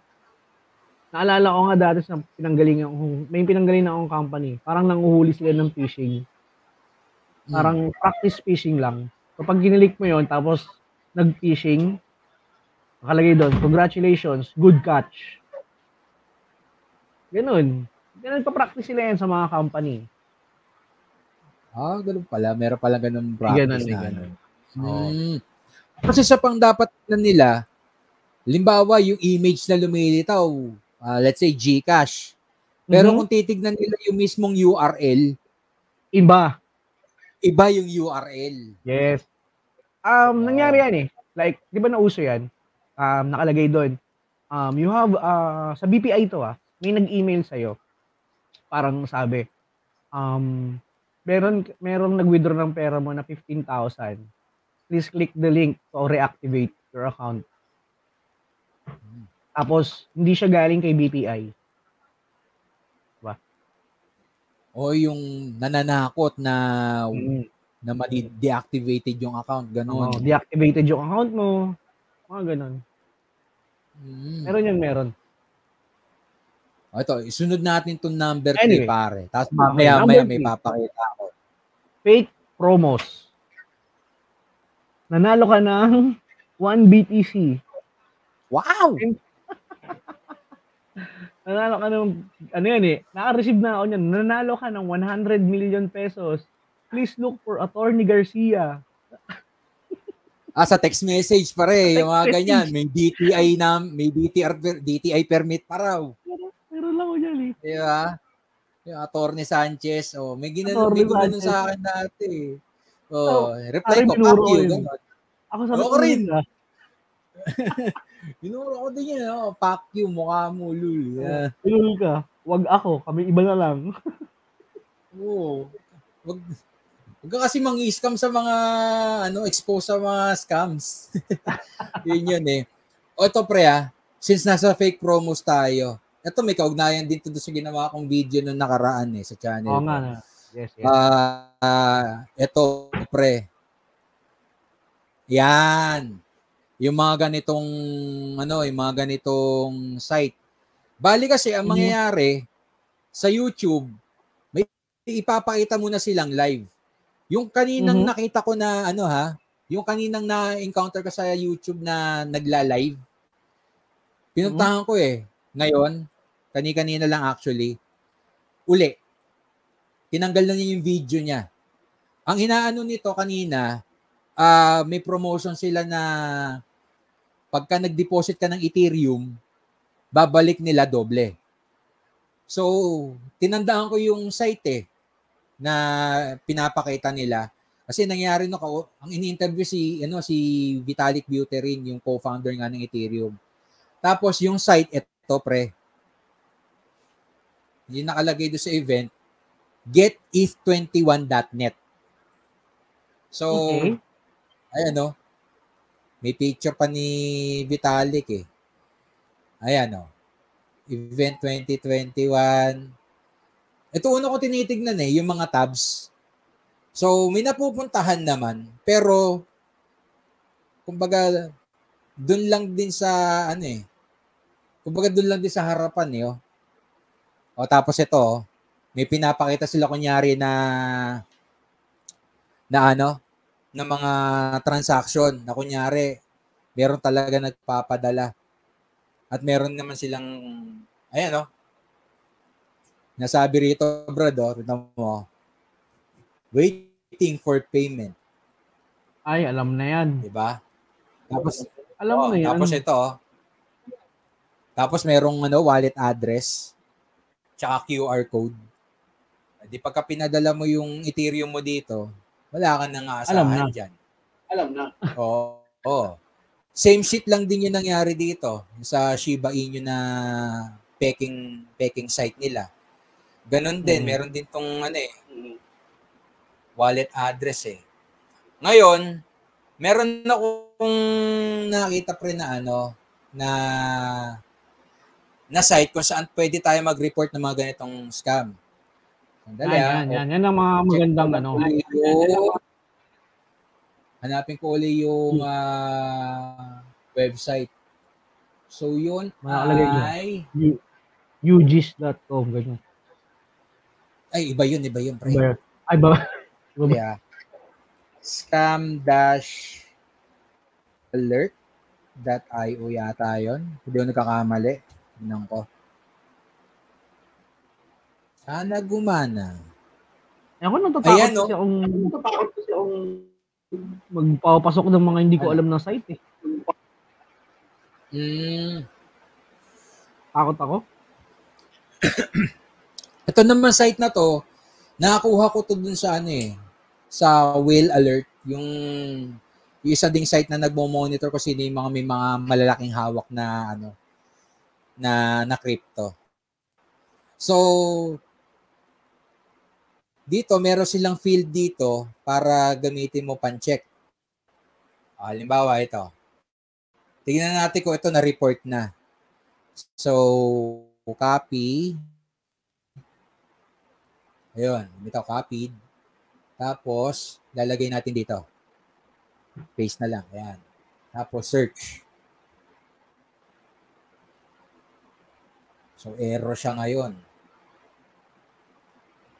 Naalala ko nga dati sa pinanggalingan, may pinanggalingan akong company, parang nanguhuli sila ng phishing. Parang hmm. practice phishing lang. Kapag ginilik mo yon tapos nag-phishing, nakalagay doon, congratulations, good catch. Ganun. Ganun pa-practice sila yan sa mga company. Ah, ganun pala. Meron pala ganun practice ganun, na. Ganun. Oh. Hmm. Kasi sa pang dapat na nila, limbawa yung image na lumilitaw, uh, let's say GCash. Pero mm-hmm. kung titignan nila yung mismong U R L, iba. Iba yung U R L. Yes. Um, nangyari yan eh. Like, di ba nauso yan? Um, nakalagay doon. Um, you have, uh, sa B P I to ah, may nag-email sa'yo. Parang sabi, um, meron, merong nag-withdraw ng pera mo na fifteen thousand. Please click the link to reactivate your account. Tapos, hindi siya galing kay B P I. Diba? O yung nananakot na mm. na ma-deactivated yung account, gano'n. Oh, deactivated yung account mo. Mga gano'n. Mm. Meron yan, meron. O ito, isunod natin itong number anyway, three, pare. Tapos mamaya, mamaya may papakita ako. Fake promos. Nanalo ka ng one B T C. Wow! Nanalo ka ng, ano yan eh, naka-receive na ako niyan. Nanalo ka ng one hundred million pesos. Please look for Attorney Garcia. Ah, sa text message pa rin, yung mga ganyan. May D T I na, may D T I permit pa raw. Pero, pero lang ko dyan eh. Diba? Yung Attorney Sanchez, oh, may ginanong ginanong sa akin dati eh. Oh, so, reply ko, fuck you, gano'n. Ako sa ako rin. Binuro ko din yan, oh, fuck you, mukha mo, lul. Yeah. Lul ka, wag ako, kami iba na lang. Oo. Oh, wag... Huwag ka kasi mang-scam sa mga, ano, expose sa mga scams. Yun yun eh. O ito pre ah, since nasa fake promos tayo, ito may kaugnayan dito doon sa ginawa kong video nung nakaraan eh, sa channel. Oo nga. Yes, yes. Uh, uh, ito pre. Yan. Yung mga ganitong, ano, yung mga ganitong site. Bali kasi, ang mangyayari, sa YouTube, may ipapakita muna silang live. Yung kaninang mm-hmm. nakita ko na ano ha, yung kaninang na-encounter ko sa YouTube na nagla-live, pinuntahan mm-hmm. ko eh. Ngayon, kani-kanina lang actually, uli, tinanggal na niya yung video niya. Ang inaano nito kanina, uh, may promotion sila na pagka nag-deposit ka ng Ethereum, babalik nila doble. So, tinandaan ko yung site eh. Na pinapakita nila kasi nangyari no ang ini-interview si ano si Vitalik Buterin, yung co-founder nga ng Ethereum. Tapos yung site eto pre. Yung nakalagay do sa event get eth twenty-one dot net. So okay. Ayan no. May picture pa ni Vitalik eh. Ayan no. Event twenty twenty-one. Ito una ko tinitignan eh, yung mga tabs. So, may napupuntahan naman, pero, kumbaga, dun lang din sa, ano eh, kumbaga dun lang din sa harapan eh, oh. O, tapos ito, oh, may pinapakita sila kunyari na, na ano, na mga transaction, na kunyari, meron talaga nagpapadala. At meron naman silang, ayan oh, nasabi rito, brother, mo, waiting for payment. Ay, alam na yan. Diba? Tapos, alam oh, mo yan. Tapos ito, oh. Tapos merong ano, wallet address, tsaka Q R code. Di pagka pinadala mo yung Ethereum mo dito, wala ka nang aasahan dyan. Alam na. Oo. Oh, oh. Same shit lang din yung nangyari dito sa Shiba Inu na peking, peking site nila. Ganon din, mm. meron din tong ano eh, wallet address eh. Ngayon, meron na akong nakita pre na ano, na na site kung saan pwede tayo mag-report ng mga ganitong scam. Sandali ah. Yan, yan, yan ang mga magandang ano. Hanapin ko uli yung uh, website. So yun, ay u g i s dot com, ganyan. Ay, iba yun, iba yun, pre. Iba yun. Ay, iba. Yeah. Scam dash alert dot i o yata yun. Hindi ko nakakamali. Hinang ko. Sana gumana. Ako natatakot Ayan, no? kasi akong, natatakot kasi akong magpapasok ng mga hindi ko alam na site eh. Mm. Takot ako. Ito naman site na to, nakakuha ko to dun sa ano eh, sa Whale Alert, yung, yung isa ding site na nagmo-monitor ko sino yung mga may mga malalaking hawak na ano na na crypto. So dito meron silang field dito para gamitin mo pan-check. Halimbawa ito. Tingnan natin kung ito na-report na. So, copy. Ayun, ito, copied. Tapos, lalagay natin dito. Paste na lang. Ayan. Tapos, search. So, error siya ngayon.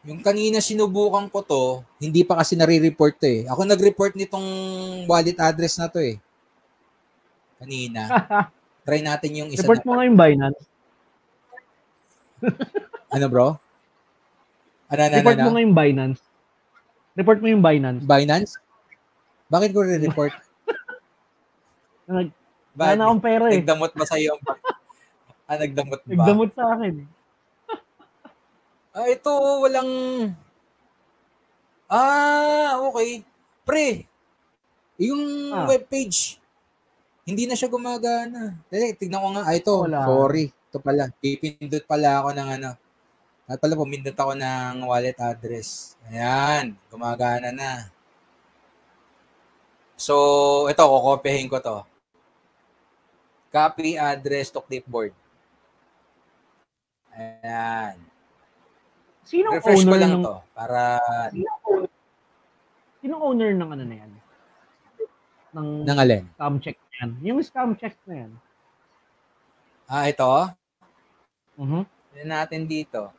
Yung kanina sinubukan ko to, hindi pa kasi nare-report to eh. Ako nag-report nitong wallet address na to eh. Kanina. Try natin yung isa. Report na. Mo nga yung Binance. Ano bro? Ano, ano, report ano, ano? mo nga yung Binance. Report mo yung Binance. Binance? Bakit ko re-report? Wala na akong pera eh. Nagdamot ba sa'yo? Ah, nagdamot ba? Nagdamot sa akin. Ah, ito walang... Ah, okay. Pre, yung ah. webpage... Hindi na siya gumagana. Eh, tignan ko nga. Ah, ito. Wala. Sorry. Ito pala. Pipindot pala ako ng ano. At pala pumindot ako ng wallet address. Ayan. Gumagana na. So, ito. Kukopihin ko to. Copy address to clipboard. Ayan. Sino Refresh owner ko lang ng... to. Para... Sino owner ng ano na yan? Ng... Ng alin? Cam check. Yung scam check na yan. Ah, ito? Uh-huh. Yan natin dito.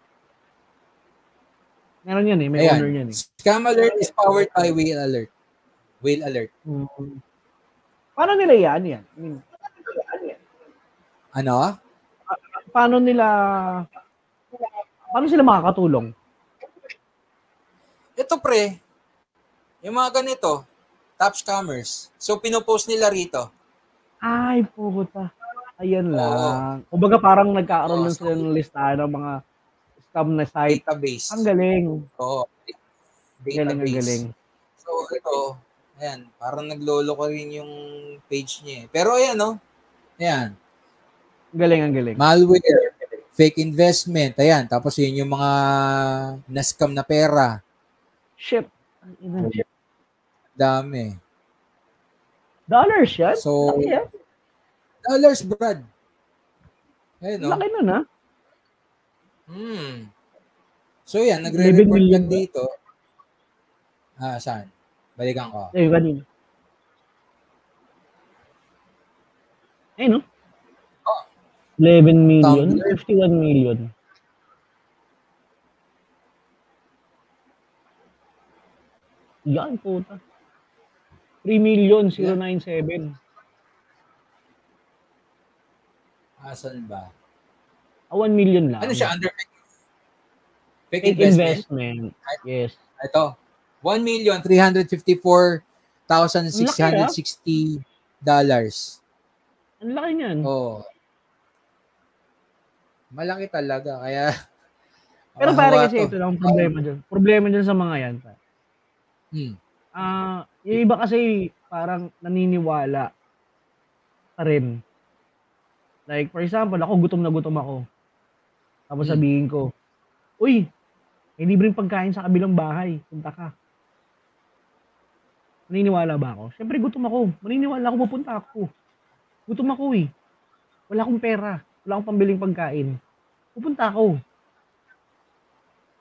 Meron yan eh. May Ayan. owner yan eh. Scam alert is powered by Whale Alert. Whale Alert. Mm-hmm. Paano nila yan? yan? I mean, paano nila yan? Ano? Pa- paano nila... Paano sila makakatulong? Ito pre. Yung mga ganito. Top scammers. So, pinopost nila rito. Ay, puta. Ayan oh. lang. O baga parang nagkakaroon oh, lang sila ng listahan ng mga scam na site. Database. Ang galing. Oo. Oh, database. Galing, ang galing. So, ito, ayan, parang naglolo ko rin yung page niya. Pero ayan, no? Ayan. Ang galing, ang galing. Malware, fake investment, ayan. Tapos yun yung mga na-scam na pera. Ship. Ship. Dami. Dollars yan? So, Laki yan? Dollars, Brad. Ayun, no? Laki nun, ha? Hmm. So, yan. Nagre-report lang dito. Ah, saan? Balikan ko. Eh, kanina. Eh, no? Oh. eleven million? Tumblr. fifty-one million. Yan, puta. three million, zero nine seven. Asan ba? Ah, one million lang. Ano siya? Under fake investment? investment. Yes. Ito. one million, three hundred fifty-four thousand, six hundred sixty dollars. Ang laki niyan. Oo. Oh. Malaki talaga. Kaya... Pero pare kasi ito lang problema dyan. Problema dyan sa mga yan. Hmm. Uh, yung iba kasi parang naniniwala pa rin. Like, for example, ako gutom na gutom ako. Tapos sabihin ko, uy, may libreng pagkain sa kabilang bahay. Punta ka. Maniniwala ba ako? Siyempre, gutom ako. Maniniwala ako, pupunta ako. Gutom ako eh. Wala akong pera. Wala akong pambiling pagkain. Pupunta ako.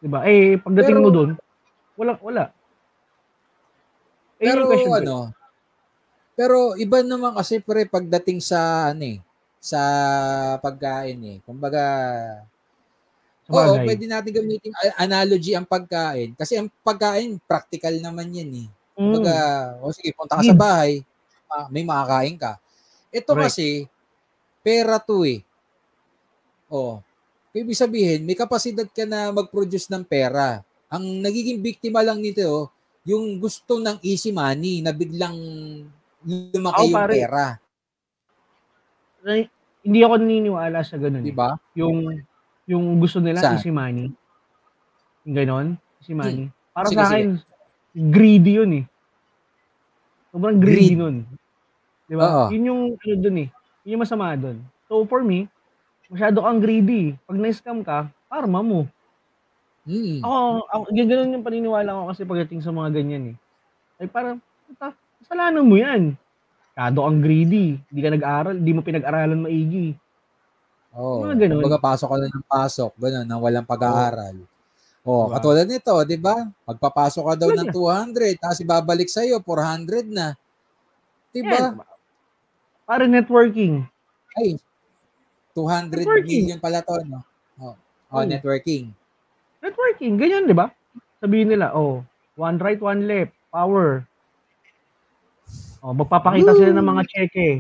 Diba? Eh, pagdating Pero, mo dun, wala, wala. Pero ano? Pero iba naman kasi pre pagdating sa ano eh, sa pagkain eh. Kumbaga Oo, pwede natin gamitin analogy ang pagkain kasi ang pagkain practical naman 'yan eh. Kumbaga, mm. oh sige, punta ka mm. sa bahay, ah, may makakain ka. Ito right. kasi pera to eh. Oh. Ibig sabihin, may kapasidad ka na mag-produce ng pera. Ang nagiging biktima lang nito, oh, yung gusto ng easy money na biglang lumaki oh, yung pare. Pera. Right. Hindi ako naniniwala sa ganun. Diba? Eh. Yung, yung gusto nila, sa? Easy money. Yung ganon, easy money. Hmm. Para sige, sa akin, sige. Greedy yun eh. Sobrang greedy Greed. Nun. Diba? Oo. Yun yung ano dun eh. Yun yung masama dun. So for me, masyado kang greedy. Pag na-scam ka, karma mo. Hmm. Ako, ako, ganun yung paniniwala ko kasi pagdating sa mga ganyan eh. Ay parang, kasalanan mo yan. Kado ang greedy. Hindi ka nag-aral. Hindi mo pinag-aralan maigi. Oo. Oh, kumbaga pasok ka lang ng pasok. Ganun, nang walang pag-aaral. Oh, diba? Katulad nito, di ba? Pagpapasok ka daw diba? Ng two hundred, tapos ibabalik sa'yo, four hundred na. Di ba? Yeah. Para networking. Ay, two hundred networking. Million pala to, no? Oh, oh, oh. networking. Networking, ganyan, di ba? Sabihin nila, oh, one right, one left, power. Oh, magpapakita Woo! Sila ng mga cheque.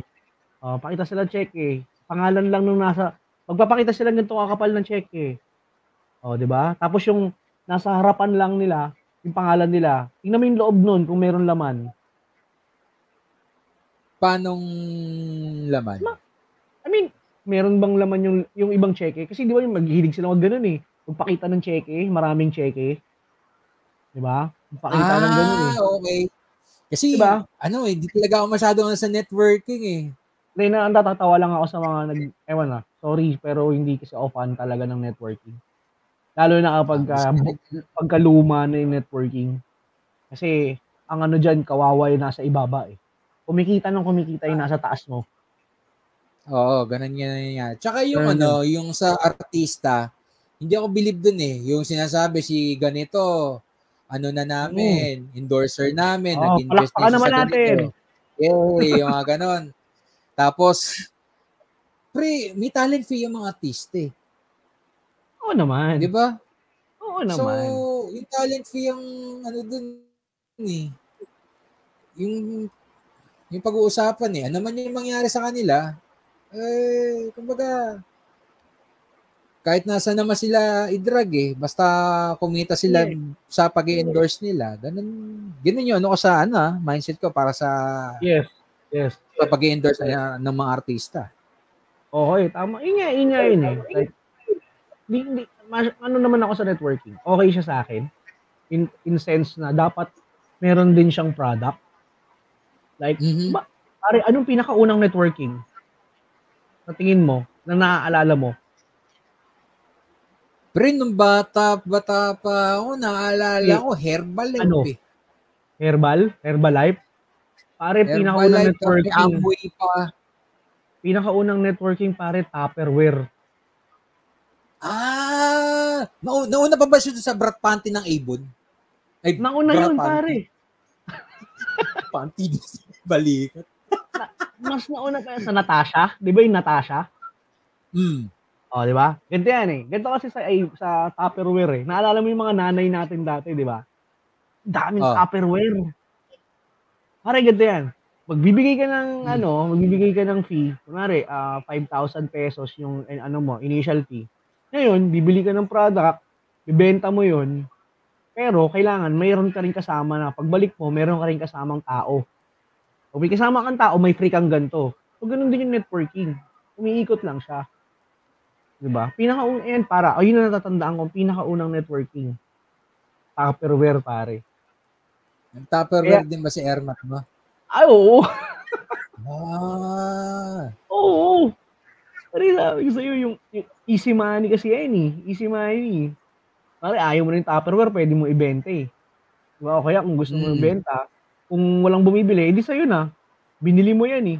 Oh, pakita sila cheque. Pangalan lang nung nasa magpapakita sila ng ganito kakapal ng cheque. Oh, 'di ba? Tapos yung nasa harapan lang nila, yung pangalan nila. Tingnan mo yung loob noon kung mayroong laman. Paanong laman? I mean, meron bang laman yung yung ibang cheque? Kasi 'di ba yung maghihilig sila wag ganoon eh. Magpakita ng cheque, maraming cheque. 'Di ba? Magpakita ah, ng ganoon eh. Okay. Kasi, diba? Ano, hindi talaga ako masyado sa networking eh. Hindi na, ang tatatawa lang ako sa mga nag, ewan na, sorry, pero hindi kasi ako fan talaga ng networking. Lalo na kapag ah, uh, pagkaluma na yung networking. Kasi, ang ano dyan, kawawa yung nasa ibaba eh. Kumikita ng kumikita yung nasa taas mo. Oo, ganun yan yan. Tsaka yung ganun ano, yun. Yung sa artista, hindi ako believe dun eh. Yung sinasabi si ganito, ano na namin, mm. endorser namin, oh, nag-invest na sa natin. Yay, yung mga ganon. Tapos, pre, may talent fee yung mga artiste. Eh. Oo naman. Di ba? Oo naman. So, yung talent fee yung ano dun eh. Yung, yung pag-uusapan eh. Ano man yung mangyari sa kanila, eh, kumbaga, kahit nasa naman sila i-drag eh, basta kumita sila yeah. sa pag-endorse nila. Ganun, ganun yun. Ano ko sa ano, ah, mindset ko para sa yes, yes, sa pag-endorse yes. ng mga artista. Okay, tama. Inya, inya, inya. Like, di, di, mas, ano naman ako sa networking? Okay siya sa akin. In, in sense na dapat meron din siyang product. Like, mm-hmm. ba, pare, anong pinakaunang networking na tingin mo, na naaalala mo? Pero nung bata, bata pa ako, naaalala ko, herbal life ano? Eh. Herbal? Herbalife? Pare, herbal pinakaunang life, networking. Amoy pa. Pinakaunang networking, pare, Tupperware. Ah! Nauna pa ba siya sa brat panty ng Avon? Ay, nauna yun, pare. Panty din sa balikat. Mas nauna pa sa Natasha. Di ba yung Natasha? Hmm. O, oh, di ba? Ganito yan eh. Ganito kasi sa, ay, sa Tupperware eh. Naalala mo yung mga nanay natin dati, di ba? Daming oh. Tupperware. Pare, ganito yan. Magbibigay ka ng, hmm. ano, magbibigay ka ng fee. Kunwari, uh, five thousand pesos yung, ano mo, initial fee. Ngayon, bibili ka ng product, bibenta mo yun, pero kailangan, mayroon ka rin kasama na, pagbalik mo, mayroon ka rin kasamang tao. Kung may kasama kang tao, may free kang ganito. So, ganun din yung networking. Umiikot lang siya. Diba? Pinakaunang, yan, para, ayun na natatandaan ko, pinakaunang networking. Tupperware, pare. Ang Tupperware eh, din ba si Ermac, ba? Ay, oo. ah. Oo. Pari, sabi ko sa'yo, yung, yung easy money kasi yan eh. Easy money. Pari, ayaw mo na yung Tupperware, pwede mo ibenta eh. Diba? O kaya, kung gusto mo mm. ibenta, kung walang bumibili, edi sa'yo na. Binili mo yan eh.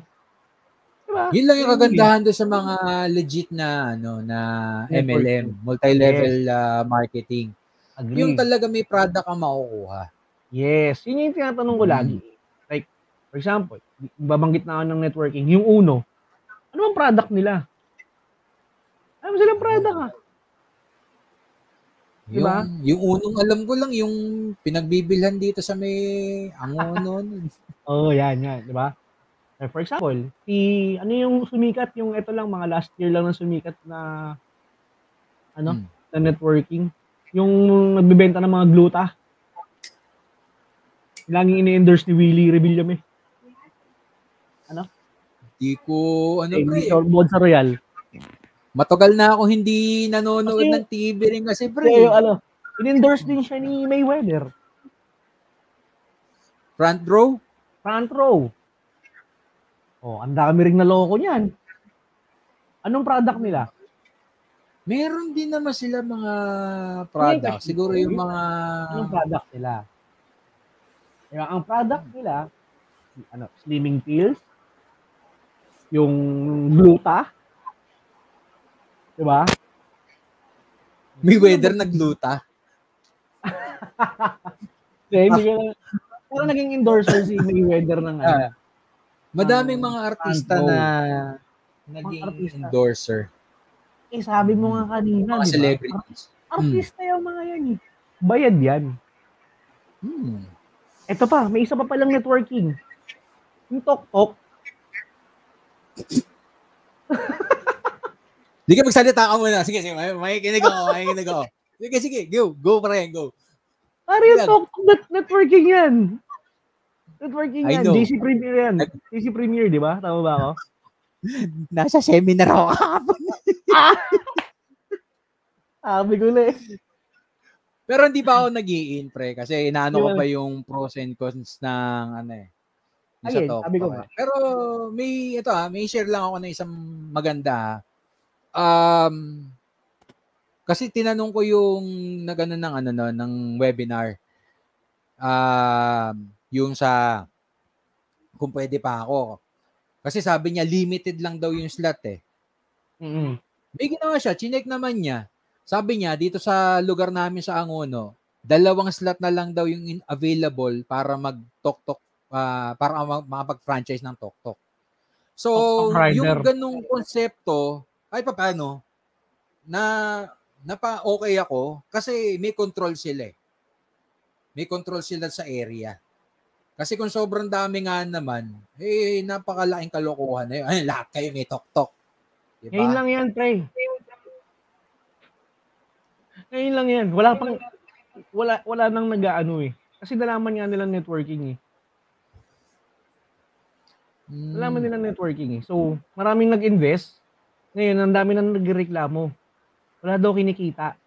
Diba? Yun lang yung kagandahan doon sa mga legit na ano na M L M, multi-level yes. uh, marketing. Agree. Yung talaga may product ang makukuha. Yes. Yun yung tinatanong ko mm. lagi. Like, for example, babanggit na ako ng networking, yung Uno, ano bang product nila? Ano silang product ah? Diba? Yung, yung Unong alam ko lang, yung pinagbibilhan dito sa may Angono. Oo, oh, yan, yan. Diba? For example, si ano yung sumikat yung ito lang mga last year lang ng sumikat na ano, hmm. na networking. Yung nagbebenta ng mga gluta. Laging ini-endorse ni Willie Rebillon eh. Ano? Hindi ko, ano eh, pre? Board sa Royal. Matagal na ako hindi nanonood kasi, ng T V rin kasi pre. Kasi, ano, in-endorse din siya ni Mayweather. Front row? Front row. Oh, ang dami ring na loko niyan. Anong product nila? Meron din naman sila mga product. Siguro yung mga... Anong product nila? Yung, ang product nila, ano, slimming pills, yung gluta, diba? May weather nagluta. Kaya hindi ka lang... Pero naging endorser si Mayweather ng... Uh, madaming mga artista na... naging artista. Endorser. Eh, sabi mo nga kanina, mga celebrities. Diba? Artista hmm. yung mga yan. Bayad yan. Hmm. Ito pa, may isa pa palang networking. Yung tok-tok. Hindi ka magsalita ka muna. Sige, sige. May, may kinig ako, may kinig ako. Sige, sige. Go, go pa rin, go. Pari yung tok-tok net networking yan. Networking yan. J C Premier yan. J C Premier, di ba? Tama ba ako? Nasa seminar ako kapag. Ah, bigla eh. Pero hindi pa ako nag-i-in, pre, kasi inaano ko pa yung pros and cons ng ano eh. Ayun, sabi ko nga. Pero may ito ah, may share lang ako ng isang maganda. Um kasi tinanong ko yung nagano ng ano no, ng webinar. Um yung sa kung pwede pa ako. Kasi sabi niya, limited lang daw yung slot eh. Mm-hmm. May ginawa siya, chinek naman niya. Sabi niya, dito sa lugar namin sa Angono, dalawang slot na lang daw yung available para mag-tok-tok, uh, para makapag-franchise ng tok-tok. So, tok-tok yung ganung konsepto, ay paano, na napa-okay ako kasi may control sila eh. May control sila sa area. Kasi kung sobrang dami nga naman, eh, napakalaking kalokohan na yun. Ay, lahat kayo may tok-tok. Diba? Ngayon lang yan, pre. Ngayon lang yan. Wala pang, wala, wala nang nag-ano eh. Kasi nalaman nga nilang networking eh. Nalaman nilang networking eh. So, maraming nag-invest. Ngayon, ang dami nang nagreklamo. Wala daw kinikita.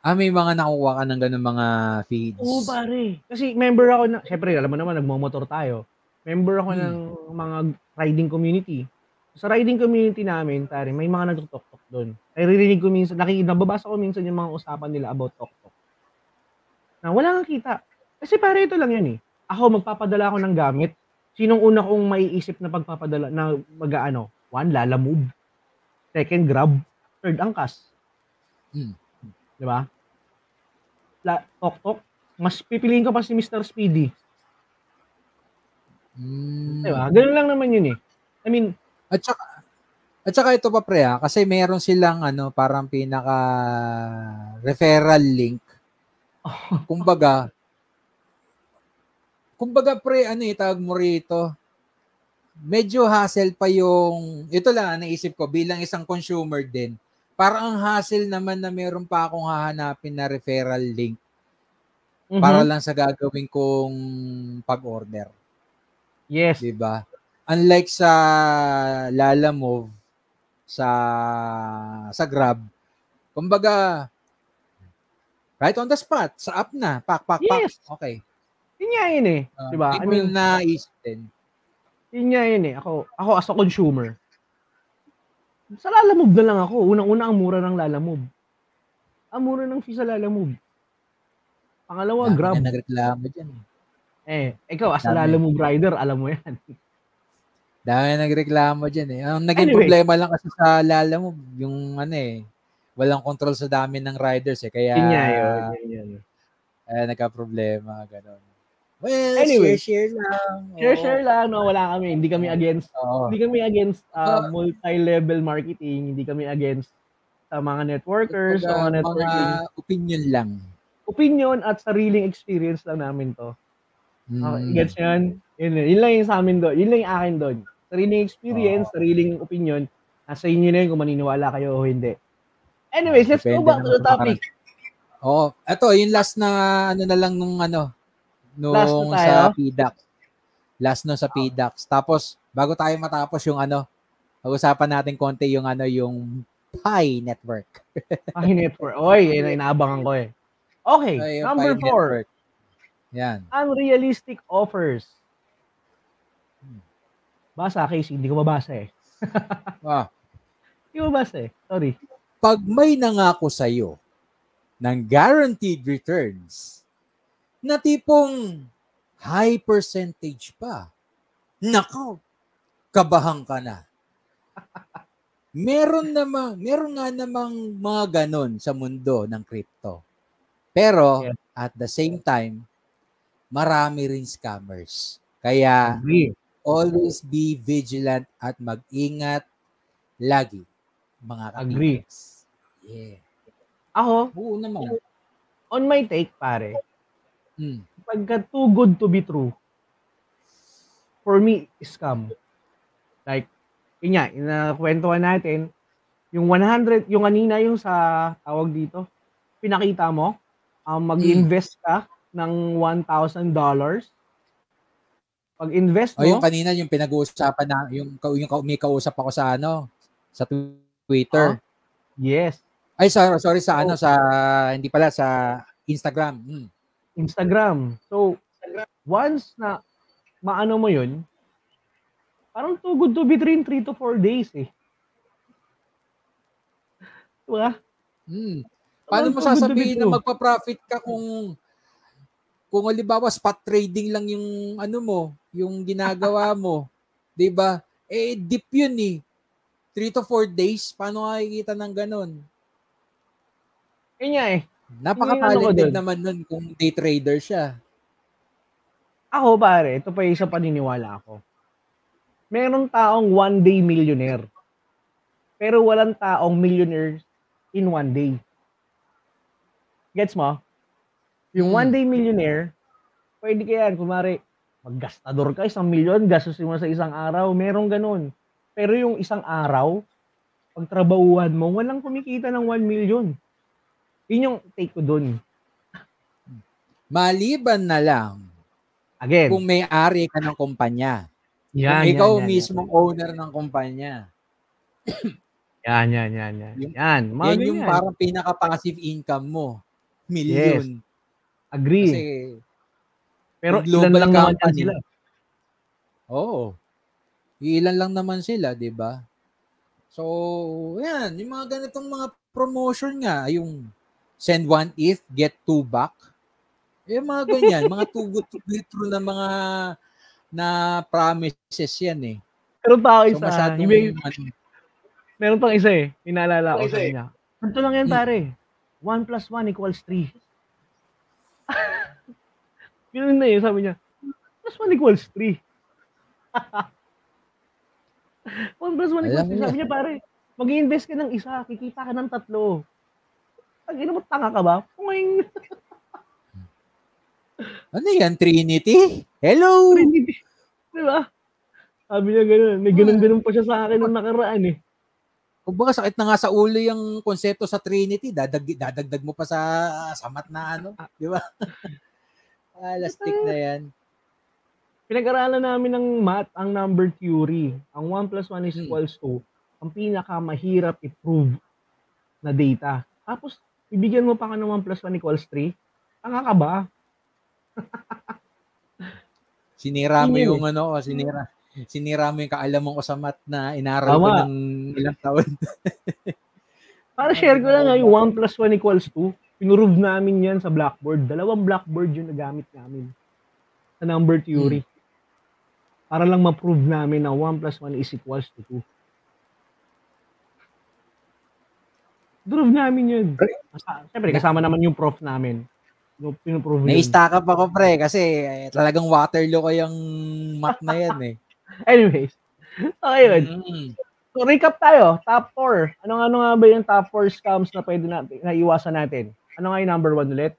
Ah, may mga nakuha ka ng ganun mga feeds. Oo, pare. Kasi member ako na, syempre, alam mo naman, nagmamotor tayo. Member ako hmm. ng mga riding community. Sa riding community namin, pare, may mga nagtok-tok doon. Naririnig ko minsan, nakikita, nababasa ko minsan yung mga usapan nila about tok-tok. Na wala nga kita. Kasi pare, ito lang yan eh. Ako, magpapadala ako ng gamit. Sinong una kong maiisip na pagpapadala, na mag-ano? One, Lala Move. Second, Grab. Third, Angkas. Hmm. Diba? La, tok-tok. Mas pipiliin ko pa si Mister Speedy. Mm. Diba? Ganun lang naman yun eh. I mean, at saka, at saka ito pa pre ha, kasi meron silang ano, parang pinaka referral link. Kumbaga, kumbaga pre, ano eh, tawag mo rito, medyo hassle pa yung, ito lang, naisip ko, bilang isang consumer din, parang ang hassle naman na meron pa akong hahanapin na referral link mm-hmm. para lang sa gagawin kong pag-order. Yes. Diba? Unlike sa Lala Move, sa, sa Grab, kumbaga, right on the spot, sa app na, pak, pak, yes. pak. Okay. Yun nga yun eh. Uh, diba? I mean, naisip din. Yun nga yun eh. Ako, ako as a consumer, sa Lala Move na lang ako. Unang-una, ang mura ng Lala Move. Ang mura ng fee sa Lala Move. Pangalawa, Lama Grab. Na nagreklamo dyan. Eh, ikaw, as Lala Move rider, alam mo yan. Dami na nagreklamo dyan eh. Ang naging anyway, problema lang kasi sa Lala Move, yung ano eh, walang control sa dami ng riders eh. Kaya, yun nga yun. Eh, nagka-problema. Ganun. Well, anyway, share, share lang. Share, oh. share lang. No, wala kami. Hindi kami against, oh. hindi kami against uh, oh. multi-level marketing. Hindi kami against uh, mga networkers. Ito, mga, networking. Mga opinion lang. Opinion at sariling experience lang namin to. Mm. Okay, gets nyo yun? Yun, yun lang yung sa amin doon. Yun lang yung akin doon. Sariling experience, oh. sariling opinion. Nasa inyo na yun kung maniniwala kayo o hindi. Anyways, let's Depende go back to the topic. Parang. Oh, eto yung last na ano na lang nung ano nung na sa P DAX. Last no sa P DAX. Tapos bago tayo matapos yung ano, pag-usapan natin konti yung ano yung Pi Network. Pi Network. Oy, inaabangan ko eh. Okay, so, number Pi four. Network. Yan. Unrealistic offers. Basa, Casey. Hindi ko mabasa eh. Wow. Hindi ko mabasa eh. Sorry. Pag may nangako sa'yo ng guaranteed returns na tipong high percentage pa, nakaw, kabahan ka na. Meron namang, meron nga namang mga ganon sa mundo ng crypto. Pero, yeah, at the same time, marami rin scammers. Kaya, mm-hmm, always be vigilant at mag-ingat lagi, mga agree. Yeah. Ako, oo naman. On my take, pare, mm, pagka too good to be true, for me, scam. Like, yun nga, inakwentuhan natin, yung one hundred, yung kanina yung sa tawag dito, pinakita mo, um, mag-invest ka ng one thousand dollars. Pag-invest mo... O, yung kanina, yung pinag-uusapan na, yung, yung may kausap ako sa ano, sa Twitter. Ah, yes. Ay, sorry, sorry sa oh, ano, sa, hindi pala, sa Instagram. Hmm. Instagram. So, once na maano mo yun, parang too good to be between three to four days eh. Diba? Hmm. Paano mo sasabihin na magpa-profit ka kung kung halimbawa spot trading lang yung ano mo, yung ginagawa mo, 'di ba? Eh deep yun eh. three to four days, paano makikita ng ganun? Kanya eh. Napaka-talented naman nun kung day trader siya. Ako pare, ito pa yung isa paniniwala ako. Merong taong one day millionaire. Pero walang taong millionaire in one day. Gets mo? Yung hmm. one day millionaire, pwede kaya, kumari, maggastador ka, isang milyon, gastusin mo sa isang araw, merong ganun. Pero yung isang araw, pagtrabahuhan mo, walang kumikita ng one million. Yun yung take ko dun. Maliban na lang, again, kung may-ari ka ng kumpanya. Yan, kung ikaw yan, yan, mismo yan, owner ng kumpanya. Yan, yan, yan, yan. Yung, yan, yan yung yan, parang pinaka-passive income mo. Million. Yes. Agree. Kasi, pero ilan lang naman sila. Oo. Ilan lang naman sila, di ba? So, yan. Yung mga ganitong mga promotion nga, yung send one ETH, get two back. Yung mga ganyan, mga tugot litro na mga na promises yan eh. Pero tao isa, so, may, meron pang isa eh, inaalala ko sa kanya. Ganto lang yan pare, one plus one equals three. Yun na yun, sabi niya, one plus one equals three. one plus one equals three, sabi niya pare, mag-i-invest ka ng isa, kikita ka ng tatlo. Pag-ina mo, tanga ka ba? Puing! Ano yan, Trinity? Hello! Trinity. Diba? Sabi niya gano'n. May ganun-ganun pa siya sa akin nung nakaraan eh. Kung baka sakit na nga sa ulo yung konsepto sa Trinity, dadag, dadagdag mo pa sa samat na ano. Diba? Alastik na yan. Pinag-aralan namin ng math ang number theory. Ang one plus one is equals two. Ang pinakamahirap i-prove na data. Tapos, ibigyan mo pa ka ng one plus one equals three. Tanga ka ba? Sinira mo yung ano, o, sinira, sinira mo yung kaalam mong usamat na inaral ko ng ilang taon. Para share ko lang nga yung one plus one equals two. Pinurove namin yan sa blackboard. Dalawang blackboard yung nagamit namin sa number theory. Hmm. Para lang ma-prove namin na one plus one is equals to two. Drove namin yun. Siyempre, kasama naman yung prof namin. Pinuprove yun. Naista ka pa ko, pre, kasi eh, talagang Waterloo ko yung mat na yan eh. Anyways, okay yun. Mm. So, recap tayo. Top four. Ano, ano nga ba yung top four scams na pwede natin, na iwasan natin? Ano nga yung number one ulit?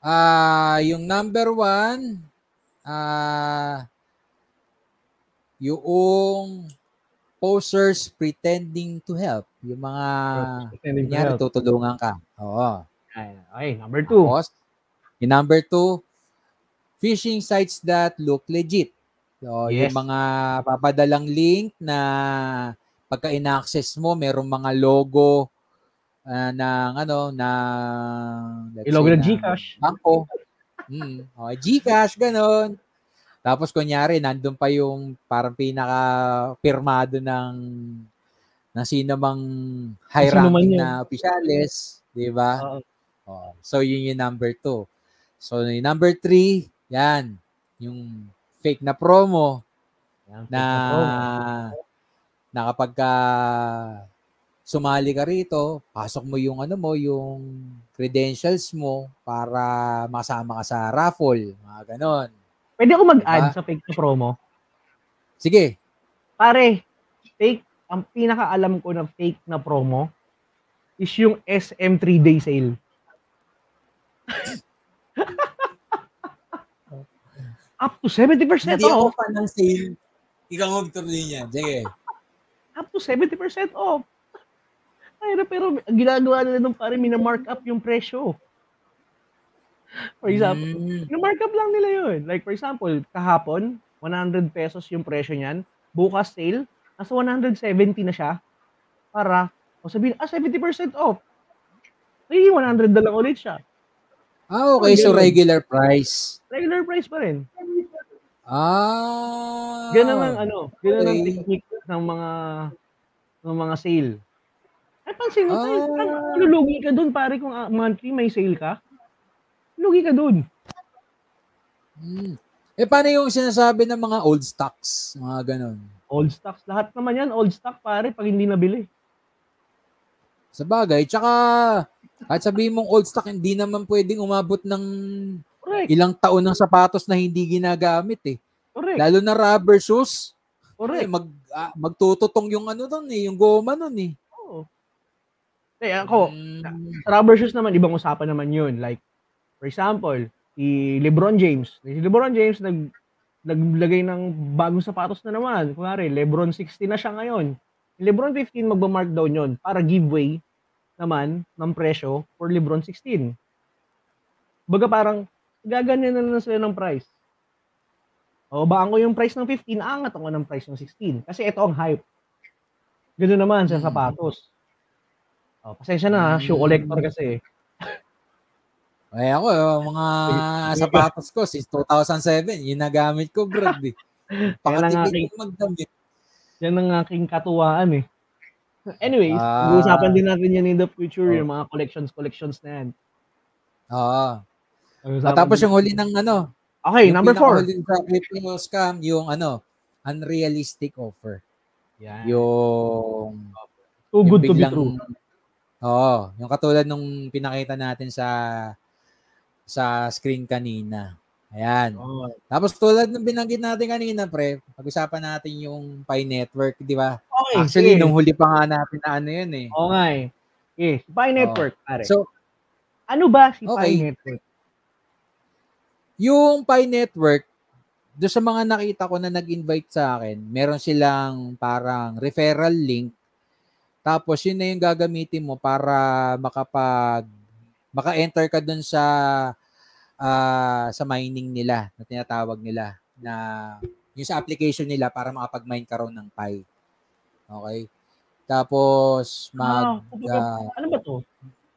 Ah, uh, yung number one, ah, uh, yung posers pretending to help. Yung mga, yan, tutulungan ka. Oo. Ayan. Okay, number two. Tapos, yung number two, phishing sites that look legit. So, yes. Yung mga papadalang link na pagka ina-access mo, merong mga logo uh, ng ano, na logo ng GCash. Banko. Mm. Okay, GCash, ganun. Tapos kunyari, nandun pa yung parang pinaka-pirmado ng, ng sino mang high-ranking na opisyalis. Diba? Uh-huh. Oh, so, yun yung number two. So, yung number three, yan. Yung fake na promo yan, na... na promo. Na kapag ka sumali ka rito, pasok mo yung ano mo, yung credentials mo para makasama ka sa raffle, mga ganon. Pwede ako mag-add diba? Sa fake promo? Sige. Pare, fake, ang pinakaalam ko na fake na promo is yung S M three-day sale. Up to seventy percent off. Hindi ako fan ng sale. Ikaw mag-turnin niya. Sige. Up to seventy percent off. Ay, pero ginagawa nila nung pare, minamark up yung presyo. For example, mm. minamark up lang nila yun. Like for example, kahapon, one hundred pesos yung presyo niyan. Bukas sale, nasa one hundred seventy na siya. Para, o sabihin, ah, seventy percent off. Ay, one hundred na lang ulit siya. Ah, okay. So, so regular price. Regular price pa rin. Ah. Ganun ang ano, ganun ang technique ng mga ng mga sale. Ay, pansin mo ah. tayo, lulugi ka dun, pare, kung monthly may sale ka. Lugi ka dun. Hmm. Eh, paano yung sinasabi ng mga old stocks? Mga ganun. Old stocks. Lahat naman yan, old stock, pare, pag hindi nabili. Sa bagay. Tsaka, kahit sabihin mong old stock, hindi naman pwedeng umabot ng correct. Ilang taon ng sapatos na hindi ginagamit eh. Correct. Lalo na rubber shoes. Correct. Ay, mag, ah, magtututong yung ano doon eh, yung goma noon eh. Oo. Eh ako, mm. rubber shoes naman, ibang usapan naman yun. Like, for example, si LeBron James. Si LeBron James nag naglagay ng bagong sapatos na naman. Kunwari, LeBron sixty na siya ngayon. LeBron fifteen magba-mark down yun para giveaway naman ng presyo for LeBron sixteen. Baga parang, gaganyan na lang sila ng price. O, baan ko yung price ng fifteen, angat ako ng price ng sixteen. Kasi ito ang hype. Ganoon naman sa sapatos. O, pasensya na, shoe collector kasi. Ay, ako, yung mga sapatos ko, since two thousand seven, yun nagamit ko, bro. Eh. Pakatipid ko magdamit. Yan ang aking katuwaan eh. Anyways, ah, usapan din natin yan in the future, oh. yung mga collections-collections na yan. Ah. At tapos yung huli ng ano, okay, yung number four. Yung scam, yung ano, unrealistic offer. Yan. Yung... Too good yung biglang, to be true. Oo. Yung katulad nung pinakita natin sa sa screen kanina. Ayan. Oh. Tapos tulad ng binanggit natin kanina, pre, pag-usapan natin yung Pi Network, di ba? Okay. Actually, okay. Nung huli pa nga natin na ano yun eh. Okay. Okay. Pi Network, oh. pare. So, ano ba si okay. Pi Network? Yung Pi Network, doon sa mga nakita ko na nag-invite sa akin, meron silang parang referral link. Tapos yun na yung gagamitin mo para makapag, maka-enter ka doon sa uh, sa mining nila, na tinatawag nila, na yung sa application nila para makapag-mine ka raw ng Pi. Okay? Tapos, mag... Ah, uh, ano ba to?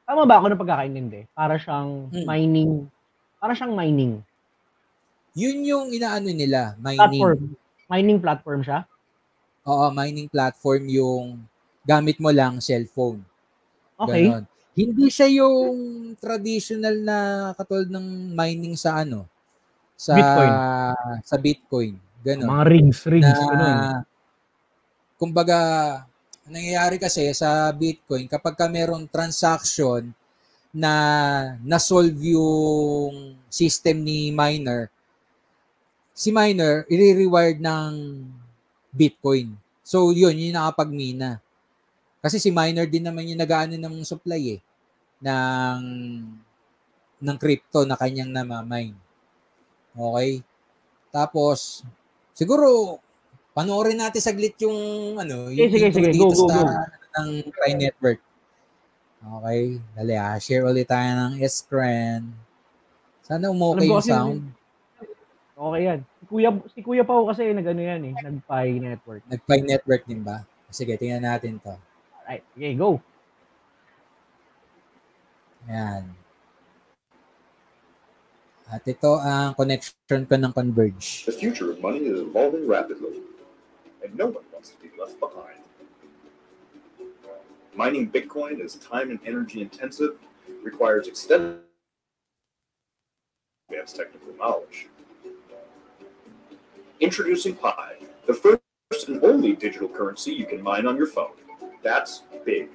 Tama ba ako ng pagkakaintindi? Para siyang hmm. mining... Para siyang mining. Yun yung inaano nila, mining. Platform. Mining platform siya? Oo, mining platform yung gamit mo lang cellphone. Okay. Ganon. Hindi siya yung traditional na katulad ng mining sa ano? Sa Bitcoin. Sa Bitcoin. Ganon. Mga rings, rings. Na, kumbaga, nangyayari kasi sa Bitcoin, kapag ka merong transaction, na na-solve yung system ni miner, si miner, i-reward ng Bitcoin. So, yun, yun yung nakapagmina. Kasi si miner din naman yung nag-aano ng supply eh, ng, ng crypto na kanyang namamine. Okay? Tapos, siguro, panoorin natin saglit yung, ano, yung sige, sige, dito go, go, go. Sa ng Pi Network. Okay, dali ah. Share ulit tayo ng screen. Sana umokay yung sound. Okay yan. Si Kuya, si Kuya Pao kasi nag-ano yan eh. Nag-Pi Network. Nag-Pi Network din ba? Sige, tingnan natin to. Alright, okay, go. Ayan. At ito ang connection ko ng Converge. The future of money is evolving rapidly and no one wants to be left behind. Mining Bitcoin is time and energy intensive, requires extensive advanced technical knowledge. Introducing Pi, the first and only digital currency you can mine on your phone. That's big.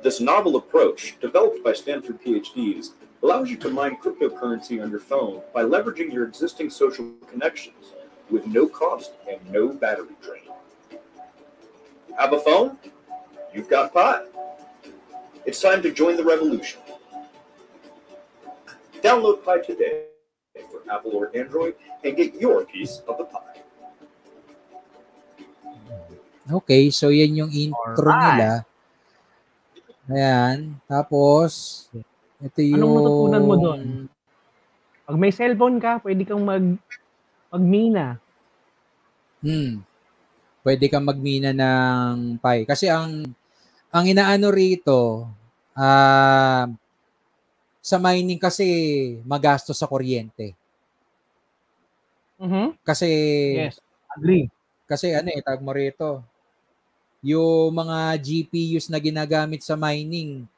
This novel approach, developed by Stanford PhDs, allows you to mine cryptocurrency on your phone by leveraging your existing social connections with no cost and no battery drain. Have a phone? You've got Pi. It's time to join the revolution. Download Pi today for Apple or Android and get your piece of the pie. Okay, so yan yung intro nila. Ayan, tapos ito yung... Anong matutunan mo doon? Pag may cellphone ka, pwede kang mag magmina. Hmm. Pwede kang magmina ng Pi. Kasi ang ang inaano rito, uh, sa mining kasi magastos sa kuryente. Mm-hmm. Kasi, yes, agree. Kasi ano eh, tag mo rito, yung mga G P Us na ginagamit sa mining,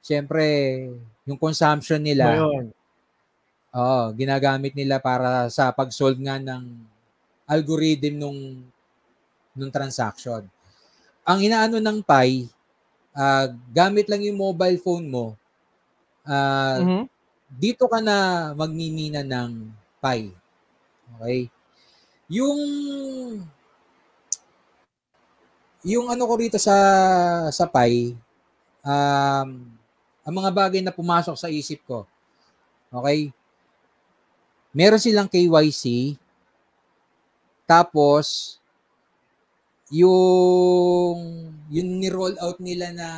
syempre, yung consumption nila, Mayon. oh, ginagamit nila para sa pag-solve nga ng algorithm nung nung transaction. Ang inaano ng Pi, uh, gamit lang yung mobile phone mo, uh, mm-hmm. dito ka na magmimina ng Pi. Okay? Yung yung ano ko rito sa sa Pi, um, ang mga bagay na pumasok sa isip ko. Okay? Meron silang K Y C, tapos yung yung ni-roll out nila na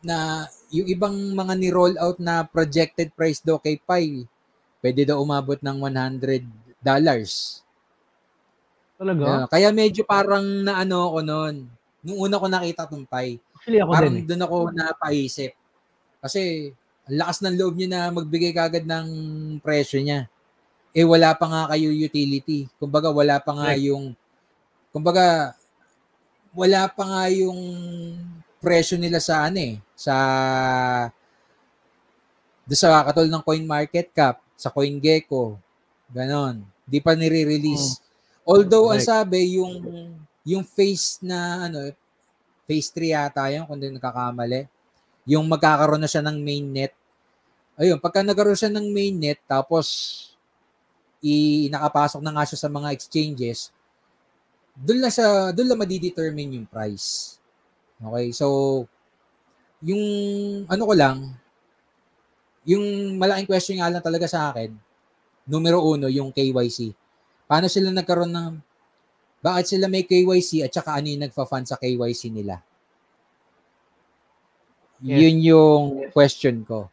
na yung ibang mga ni-roll out na projected price daw kay Pi, pwede daw umabot ng one hundred dollars. Talaga? Uh, kaya medyo parang na ano ako noon, nung una ko nakita tong Pi, actually, ako parang din, eh. doon ako napaisip. Kasi ang lakas ng loob niya na magbigay kagad ng presyo niya. Eh wala pa nga kayo utility. Kumbaga wala pa nga right. yung Kumbaga, wala pa nga yung presyo nila sa ano eh, sa sa katulad ng CoinMarketCap, sa CoinGecko, ganon. Di pa nire-release. Oh. Although, like, ang sabi, yung yung phase na, ano, phase three yata yun, kung hindi nakakamali, yung magkakaroon na siya ng mainnet. Ayun, pagka nagkaroon siya ng mainnet, tapos i nakapasok na nga siya sa mga exchanges, doon lang sa doon lang ma-determine yung price. Okay, so yung ano ko lang, yung malaking question nga lang talaga sa akin, numero uno, yung K Y C. Paano sila nagkaroon ng, bakit sila may K Y C at saka ano yung nagfa-fund sa K Y C nila? Yes. Yun yung yes. question ko.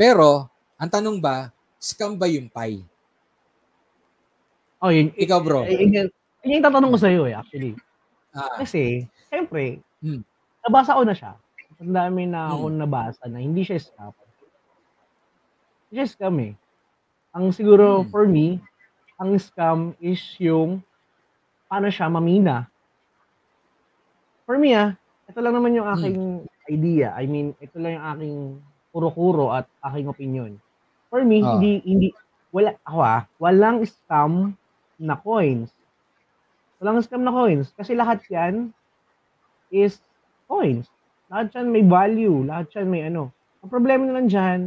Pero, ang tanong ba, scam ba yung Pi? Oh, yun. Ikaw bro. Yun. Yung tatanong ko sa iyo eh, actually. Ah. Kasi, siyempre, hmm. nabasa ko na siya. Ang dami na ako hmm. nabasa na hindi siya scam. Hindi siya scam eh. Ang siguro, hmm. for me, ang scam is yung paano siya mamina. For me ah, ito lang naman yung aking hmm. idea. I mean, ito lang yung aking kuro-kuro at aking opinion. For me, ah. hindi, hindi, wala, ako ah, walang scam na coins. Walang scam na coins. Kasi lahat yan is coins. Lahat yan may value. Lahat yan may ano. Ang problema na lang dyan,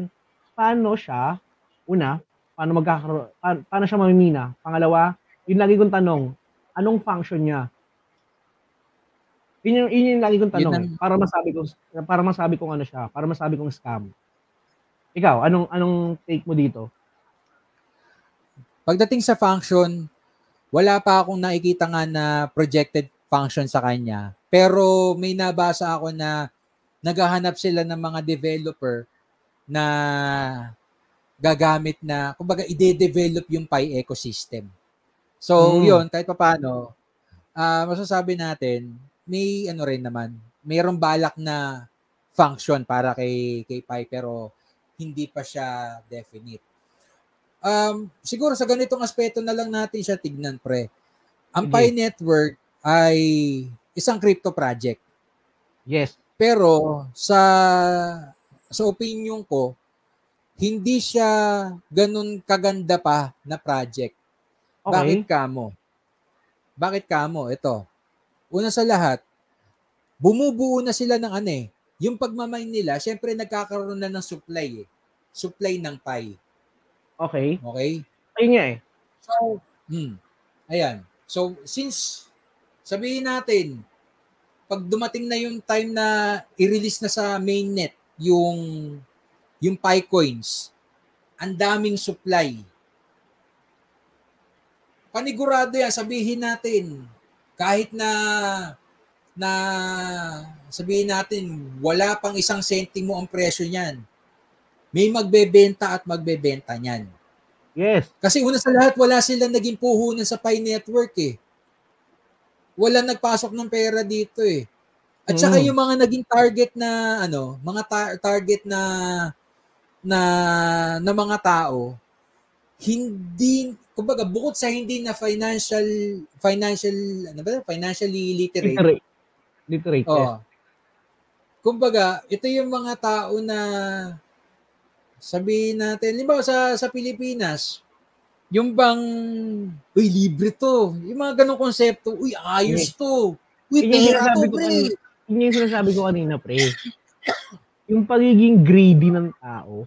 paano siya, una, paano magkakaroon, paano, paano siya mamimina? Pangalawa, yun lagi kong tanong, anong function niya? Yun yung, yun yung lagi kong tanong. Yun ang... Para masabi kong, para masabi kong ano siya, para masabi kong scam. Ikaw, anong, anong take mo dito? Pagdating sa function, wala pa akong nakikita nga na projected function sa kanya. Pero may nabasa ako na naghahanap sila ng mga developer na gagamit na, kumbaga, ide-develop yung Pi ecosystem. So, mm. yun, kahit pa paano, uh, masasabi natin, may ano rin naman, mayroong balak na function para kay, kay Pi, pero hindi pa siya definite. Um, siguro sa ganitong aspeto na lang natin siya tignan, pre. Ang mm. Pi Network ay isang crypto project. Yes. Pero sa sa opinion ko, hindi siya ganun kaganda pa na project. Okay. Bakit kamo? Bakit kamo? Ito. Una sa lahat, bumubuo na sila ng ano eh. Yung pagmamine nila, syempre nagkakaroon na ng supply eh. Supply ng Pi. Okay. Okay? Ayun nga eh. So, hmm. Ayan. So, since sabihin natin, pag dumating na yung time na i-release na sa mainnet yung yung Pi coins, ang daming supply. Panigurado yan, sabihin natin, kahit na, na sabihin natin, wala pang isang sentimo ang presyo niyan, may magbebenta at magbebenta niyan. Yes. Kasi una sa lahat, wala silang naging puhunan sa Pi Network eh. Wala nagpasok ng pera dito eh. At saka yung mga naging target na, ano, mga tar- target na na na mga tao, hindi, kumbaga, bukod sa hindi na financial financial ano ba financially literate literate, literate oh, yes. Kumbaga, ito yung mga tao na sabihin natin, limbawa sa sa Pilipinas, yung bang uy libre to, yung mga ganung konsepto, uy ayos to, uy pera to, pre. Yung sinasabi ko kanina, pre, yung pagiging greedy ng tao,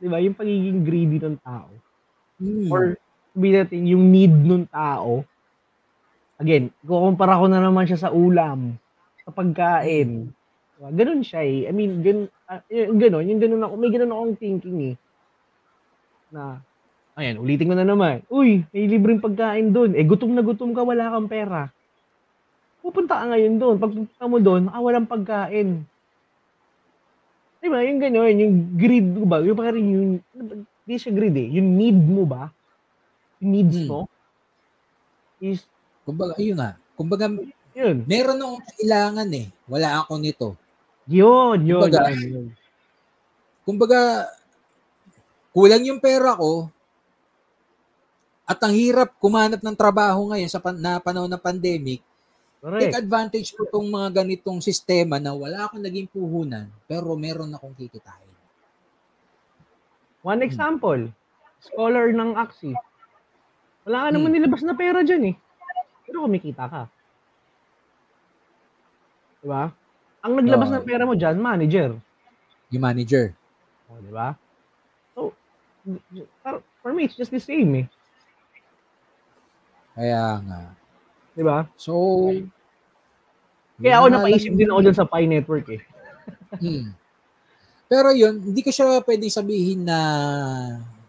diba, yung pagiging greedy ng tao, mm. or sabihin natin, yung need ng tao, again, kukumpara ko na naman siya sa ulam, sa pagkain, diba? Ganun siya eh, I mean, ganun, uh, ganun, yung ganun ako, may ganun akong thinking eh, na, ayan, ulitin ko na naman, uy, may libreng pagkain dun, eh, gutom na gutom ka, wala kang pera, pupunta ka ngayon doon. Pagpunta mo doon, ah, walang pagkain. Diba? Yung gano'n, yung greed mo ba? Yung parang yung, hindi siya greed eh. Yung need mo ba? Yung needs hmm. mo? Is, kumbaga, yun ah. Kumbaga, yun. Meron na akong kailangan eh. Wala ako nito. Yun, yun. Kumbaga, yun, yun. Kumbaga, kulang yung pera ko, at ang hirap kumanap ng trabaho ngayon sa pan- na panahon ng pandemic, take advantage ko itong mga ganitong sistema na wala akong naging puhunan pero meron akong kikitain. One example, scholar ng A X I. Wala ka naman hmm. nilabas na pera dyan eh. Pero kumikita ka. Diba? Ang naglabas so, ng pera mo dyan, manager. Yung manager. O, diba? So, for me, it's just the same eh. Kaya nga. Diba? So, kaya ako napaisip din ako dyan sa Pi Network eh. hmm. Pero yun, hindi ko siya pwedeng sabihin na,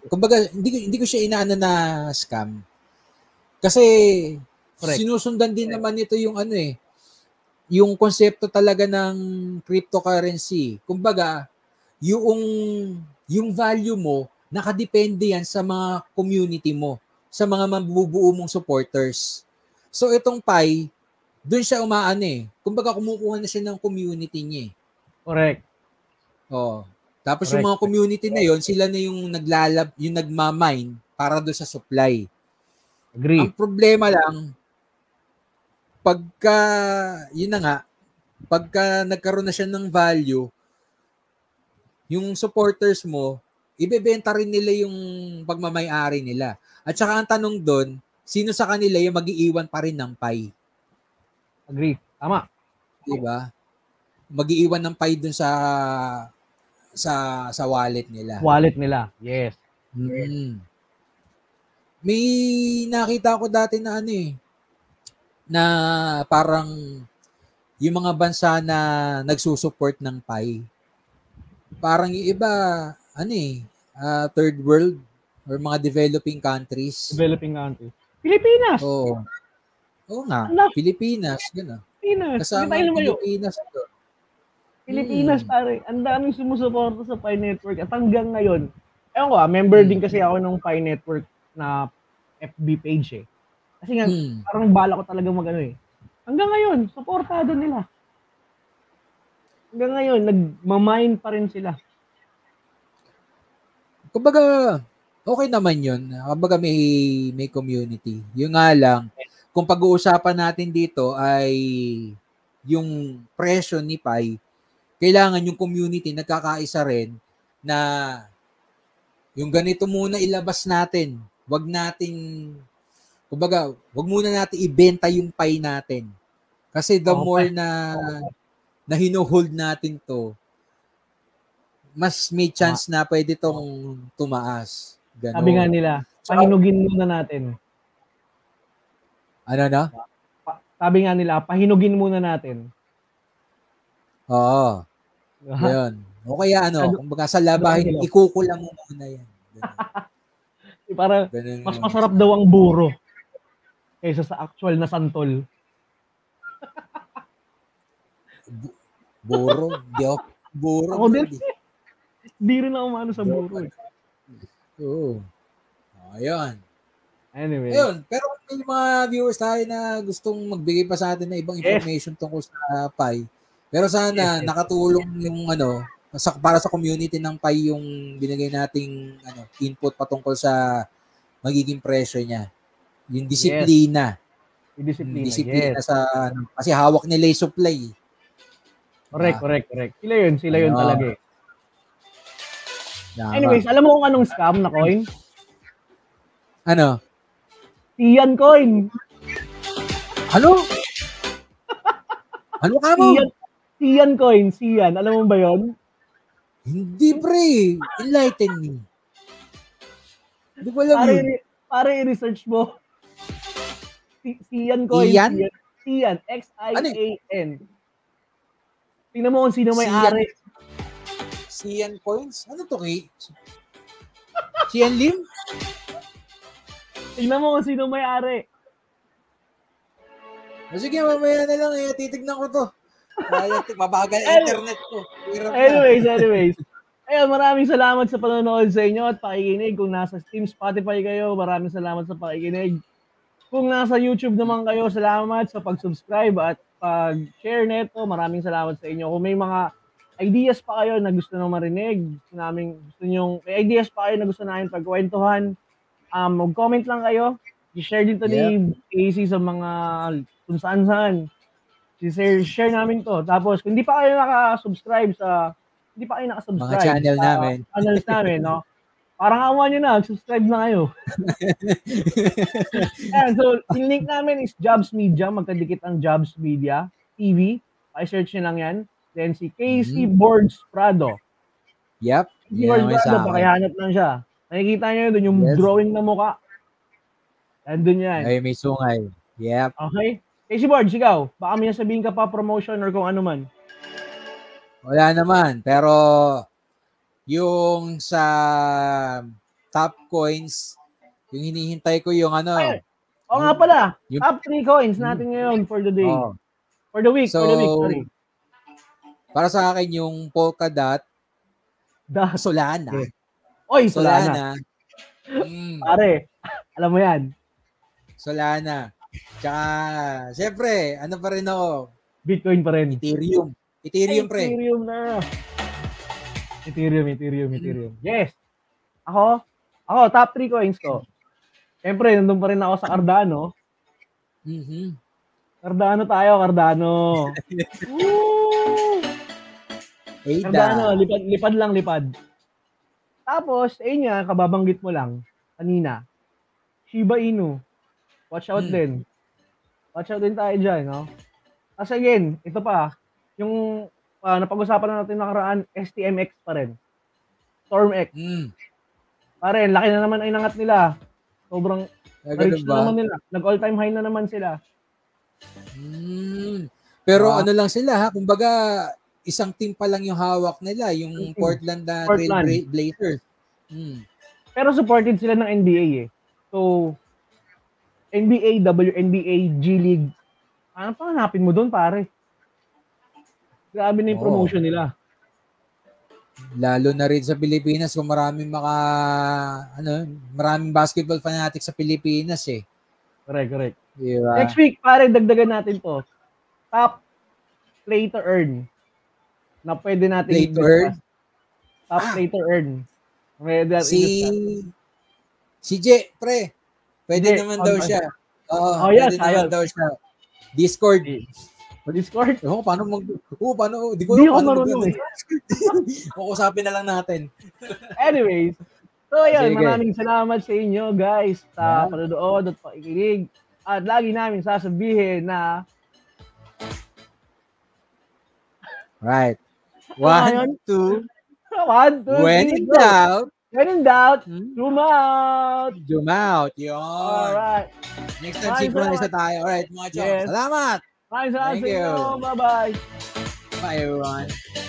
kumbaga, hindi, hindi ko siya inaano na scam. Kasi, correct, sinusundan din correct naman ito yung ano eh, yung konsepto talaga ng cryptocurrency. Kumbaga, yung, yung value mo, nakadepende yan sa mga community mo, sa mga mabubuo mong supporters. So, itong Pi, doon siya umaan eh. Kumbaga, kumukuha na siya ng community niya eh. Correct. Oo. Tapos correct, yung mga community na yon, sila na yung naglalab, yung nagmamine para doon sa supply. Agree. Ang problema lang, pagka, yun na nga, pagka nagkaroon na siya ng value, yung supporters mo, ibebenta rin nila yung pagmamayari nila. At saka ang tanong doon, sino sa kanila yung mag-iiwan pa rin ng Pi? Agree. Tama. Diba? Mag-iiwan ng Pi dun sa sa sa wallet nila. Wallet nila. Yes. Mm. May nakita ko dati na ano eh, na parang yung mga bansa na nagsusupport ng Pi, parang yung iba, ano eh, uh, third world or mga developing countries. Developing countries. Pilipinas. Oo. Oo nga, ano? Pilipinas, gano'n. Pilipinas, kasama ang Pilipinas ito. Pilipinas, hmm. pare. Ang daming sumusuporta sa Pi Network at hanggang ngayon. Ewan ko ah, member hmm. din kasi ako ng Pi Network na F B page eh. Kasi nga, hmm. parang bala ko talaga mag-ano eh. Hanggang ngayon, supportado nila. Hanggang ngayon, nagmamine pa rin sila. Kumbaga, okay naman yun. Kumbaga may, may community. Yung nga lang, kung pag-uusapan natin dito ay yung presyo ni Pi, kailangan yung community nagkakaisa rin na yung ganito muna ilabas natin. Wag nating, kumbaga, wag muna natin ibenta yung Pi natin. Kasi the okay. more na, na hinuhold natin to, mas may chance na pwede tong tumaas. Ganun. Sabi nga nila, pahinugin muna natin. Ano na? Pa- sabi nga nila, pahinugin muna natin. Oo. Ayun. O kaya ano, kumbaga sa labahin, ikukulang mo muna yan. Para ganun, mas masarap daw ang buro kaysa sa actual na santol. Bu- buro? Diok? Buro? Ako din. Di rin ako maano sa buro eh. Oo. Ayun. Anyway. Ayun. Pero may mga viewers tayo na gustong magbigay pa sa atin na ibang information yes. tungkol sa Pi. Pero sana yes, yes. nakatulong yung ano, para sa community ng Pi yung binigay nating ano, input patungkol sa magiging presyo niya. Yung disiplina. Yes. Yung disiplina. Yung disiplina yes. sa ano, kasi hawak nila yung supply. Correct, ah. correct, correct. Sila yun. Sila ano. yun talaga eh. Anyways, alam mo kung anong scam na coin? Ano? Siyan coin. Ano? Ano ka mo? Siyan, Siyan coin, Siyan. Alam mo ba yon? Hindi, pre. Enlighten me. Hindi ko alam pare, yun. Pare, research mo. Siyan coin. Siyan? Siyan. X I A N. Tingnan mo kung sino may ari. Siyan coins? Ano to kay? Siyan Lim? Tignan mo kung sino may-ari. O sige, mamaya na lang. Eh. Titignan ko to. Mabagal internet ko. Hirap anyways, na. anyways. Ayun, maraming salamat sa panonood sa inyo at pakikinig. Kung nasa Steam, Spotify kayo, maraming salamat sa pakikinig. Kung nasa YouTube naman kayo, salamat sa pag-subscribe at pag-share neto. Maraming salamat sa inyo. Kung may mga ideas pa kayo na gusto nang marinig, gusto namin, gusto nyong, may ideas pa kayo na gusto namin pagkwentuhan, um, mag-comment lang kayo, i-share dito yeah. ni A C sa mga kung saan-saan, i-share share namin to. Tapos, kung hindi pa kayo naka-subscribe sa, hindi pa kayo naka-subscribe mga channel sa namin. channels namin, no? Parang awa nyo na, subscribe na kayo. And so, yung link namin is Jabsmedia, magkadikit ang Jabsmedia T V, i-search nyo lang yan. Then si K C Bords Prado. Yep. Si yeah, Bords Prado, pakihanap lang siya. Nakikita nyo doon yung yes. drawing na mukha. Nandun yan. Ay, may sungay. Yep. Okay. K C Bords, ikaw, baka may nasabihin ka pa promotion or kung ano man. Wala naman. Pero yung sa top coins, yung hinihintay ko yung ano. Ay, o nga pala. Yung, top three coins natin ngayon for the day. Oh. For the week. So, for the week, sorry. Para sa akin yung Polkadot, Solana. Okay. Oy, Solana. Solana. Mm. Pare, alam mo yan. Solana. Tsaka, syempre, ano pa rin ako? Bitcoin pa rin. Ethereum. Ethereum, Ay, pre. Ethereum na. Ethereum, Ethereum, Ethereum. Yes. Ako, ako, top three coins ko. Syempre, nandun pa rin ako sa Cardano. Mm-hmm. Cardano tayo, Cardano. Woo! Ada. Cardano, lipad, lipad lang, lipad. Tapos, ayun nga, kababanggit mo lang, kanina, Shiba Inu. Watch out hmm. din. Watch out din tayo dyan, no? As again, ito pa, yung uh, napag-usapan na natin nakaraan, S T M X pa rin. StormX. Hmm. Pare, laki na naman ay nangat nila. Sobrang rich na naman nila. Nag-all-time high na naman sila. Hmm. Pero ah. ano lang sila, ha? Kumbaga, isang team pa lang yung hawak nila, yung Portland na Trail Blazers. Hmm. Pero supported sila ng N B A eh. So, N B A, W N B A, G League. Ano pa hanapin mo doon, pare? Grabe na yung oh. promotion nila. Lalo na rin sa Pilipinas, kung maraming maka ano, maraming basketball fanatics sa Pilipinas eh. Correct, correct. Diba? Next week, pare, dagdagan natin to. Top play to earn. Na pwede natin play to earn? Top ah. play to earn. Pwede si si J, pre. Pwede J, naman on, daw on, siya. Oo, oh, yes, pwede naman daw siya. Discord. Discord? Oo, oh, paano mag... Oo, oh, paano... Di ko, di ko marunong eh. Kukusapin na lang natin. Anyways, so yan, okay, maraming guys. Salamat sa inyo, guys, sa panunood at pakikinig. At lagi namin sasabihin na... Right. One, two... One, two, when in doubt... When in doubt, zoom out. Zoom out, yun. Alright. Next time, synchronize tayo. Alright, mga chong. Yes. Salamat. Thank you. Bye-bye. Bye, everyone.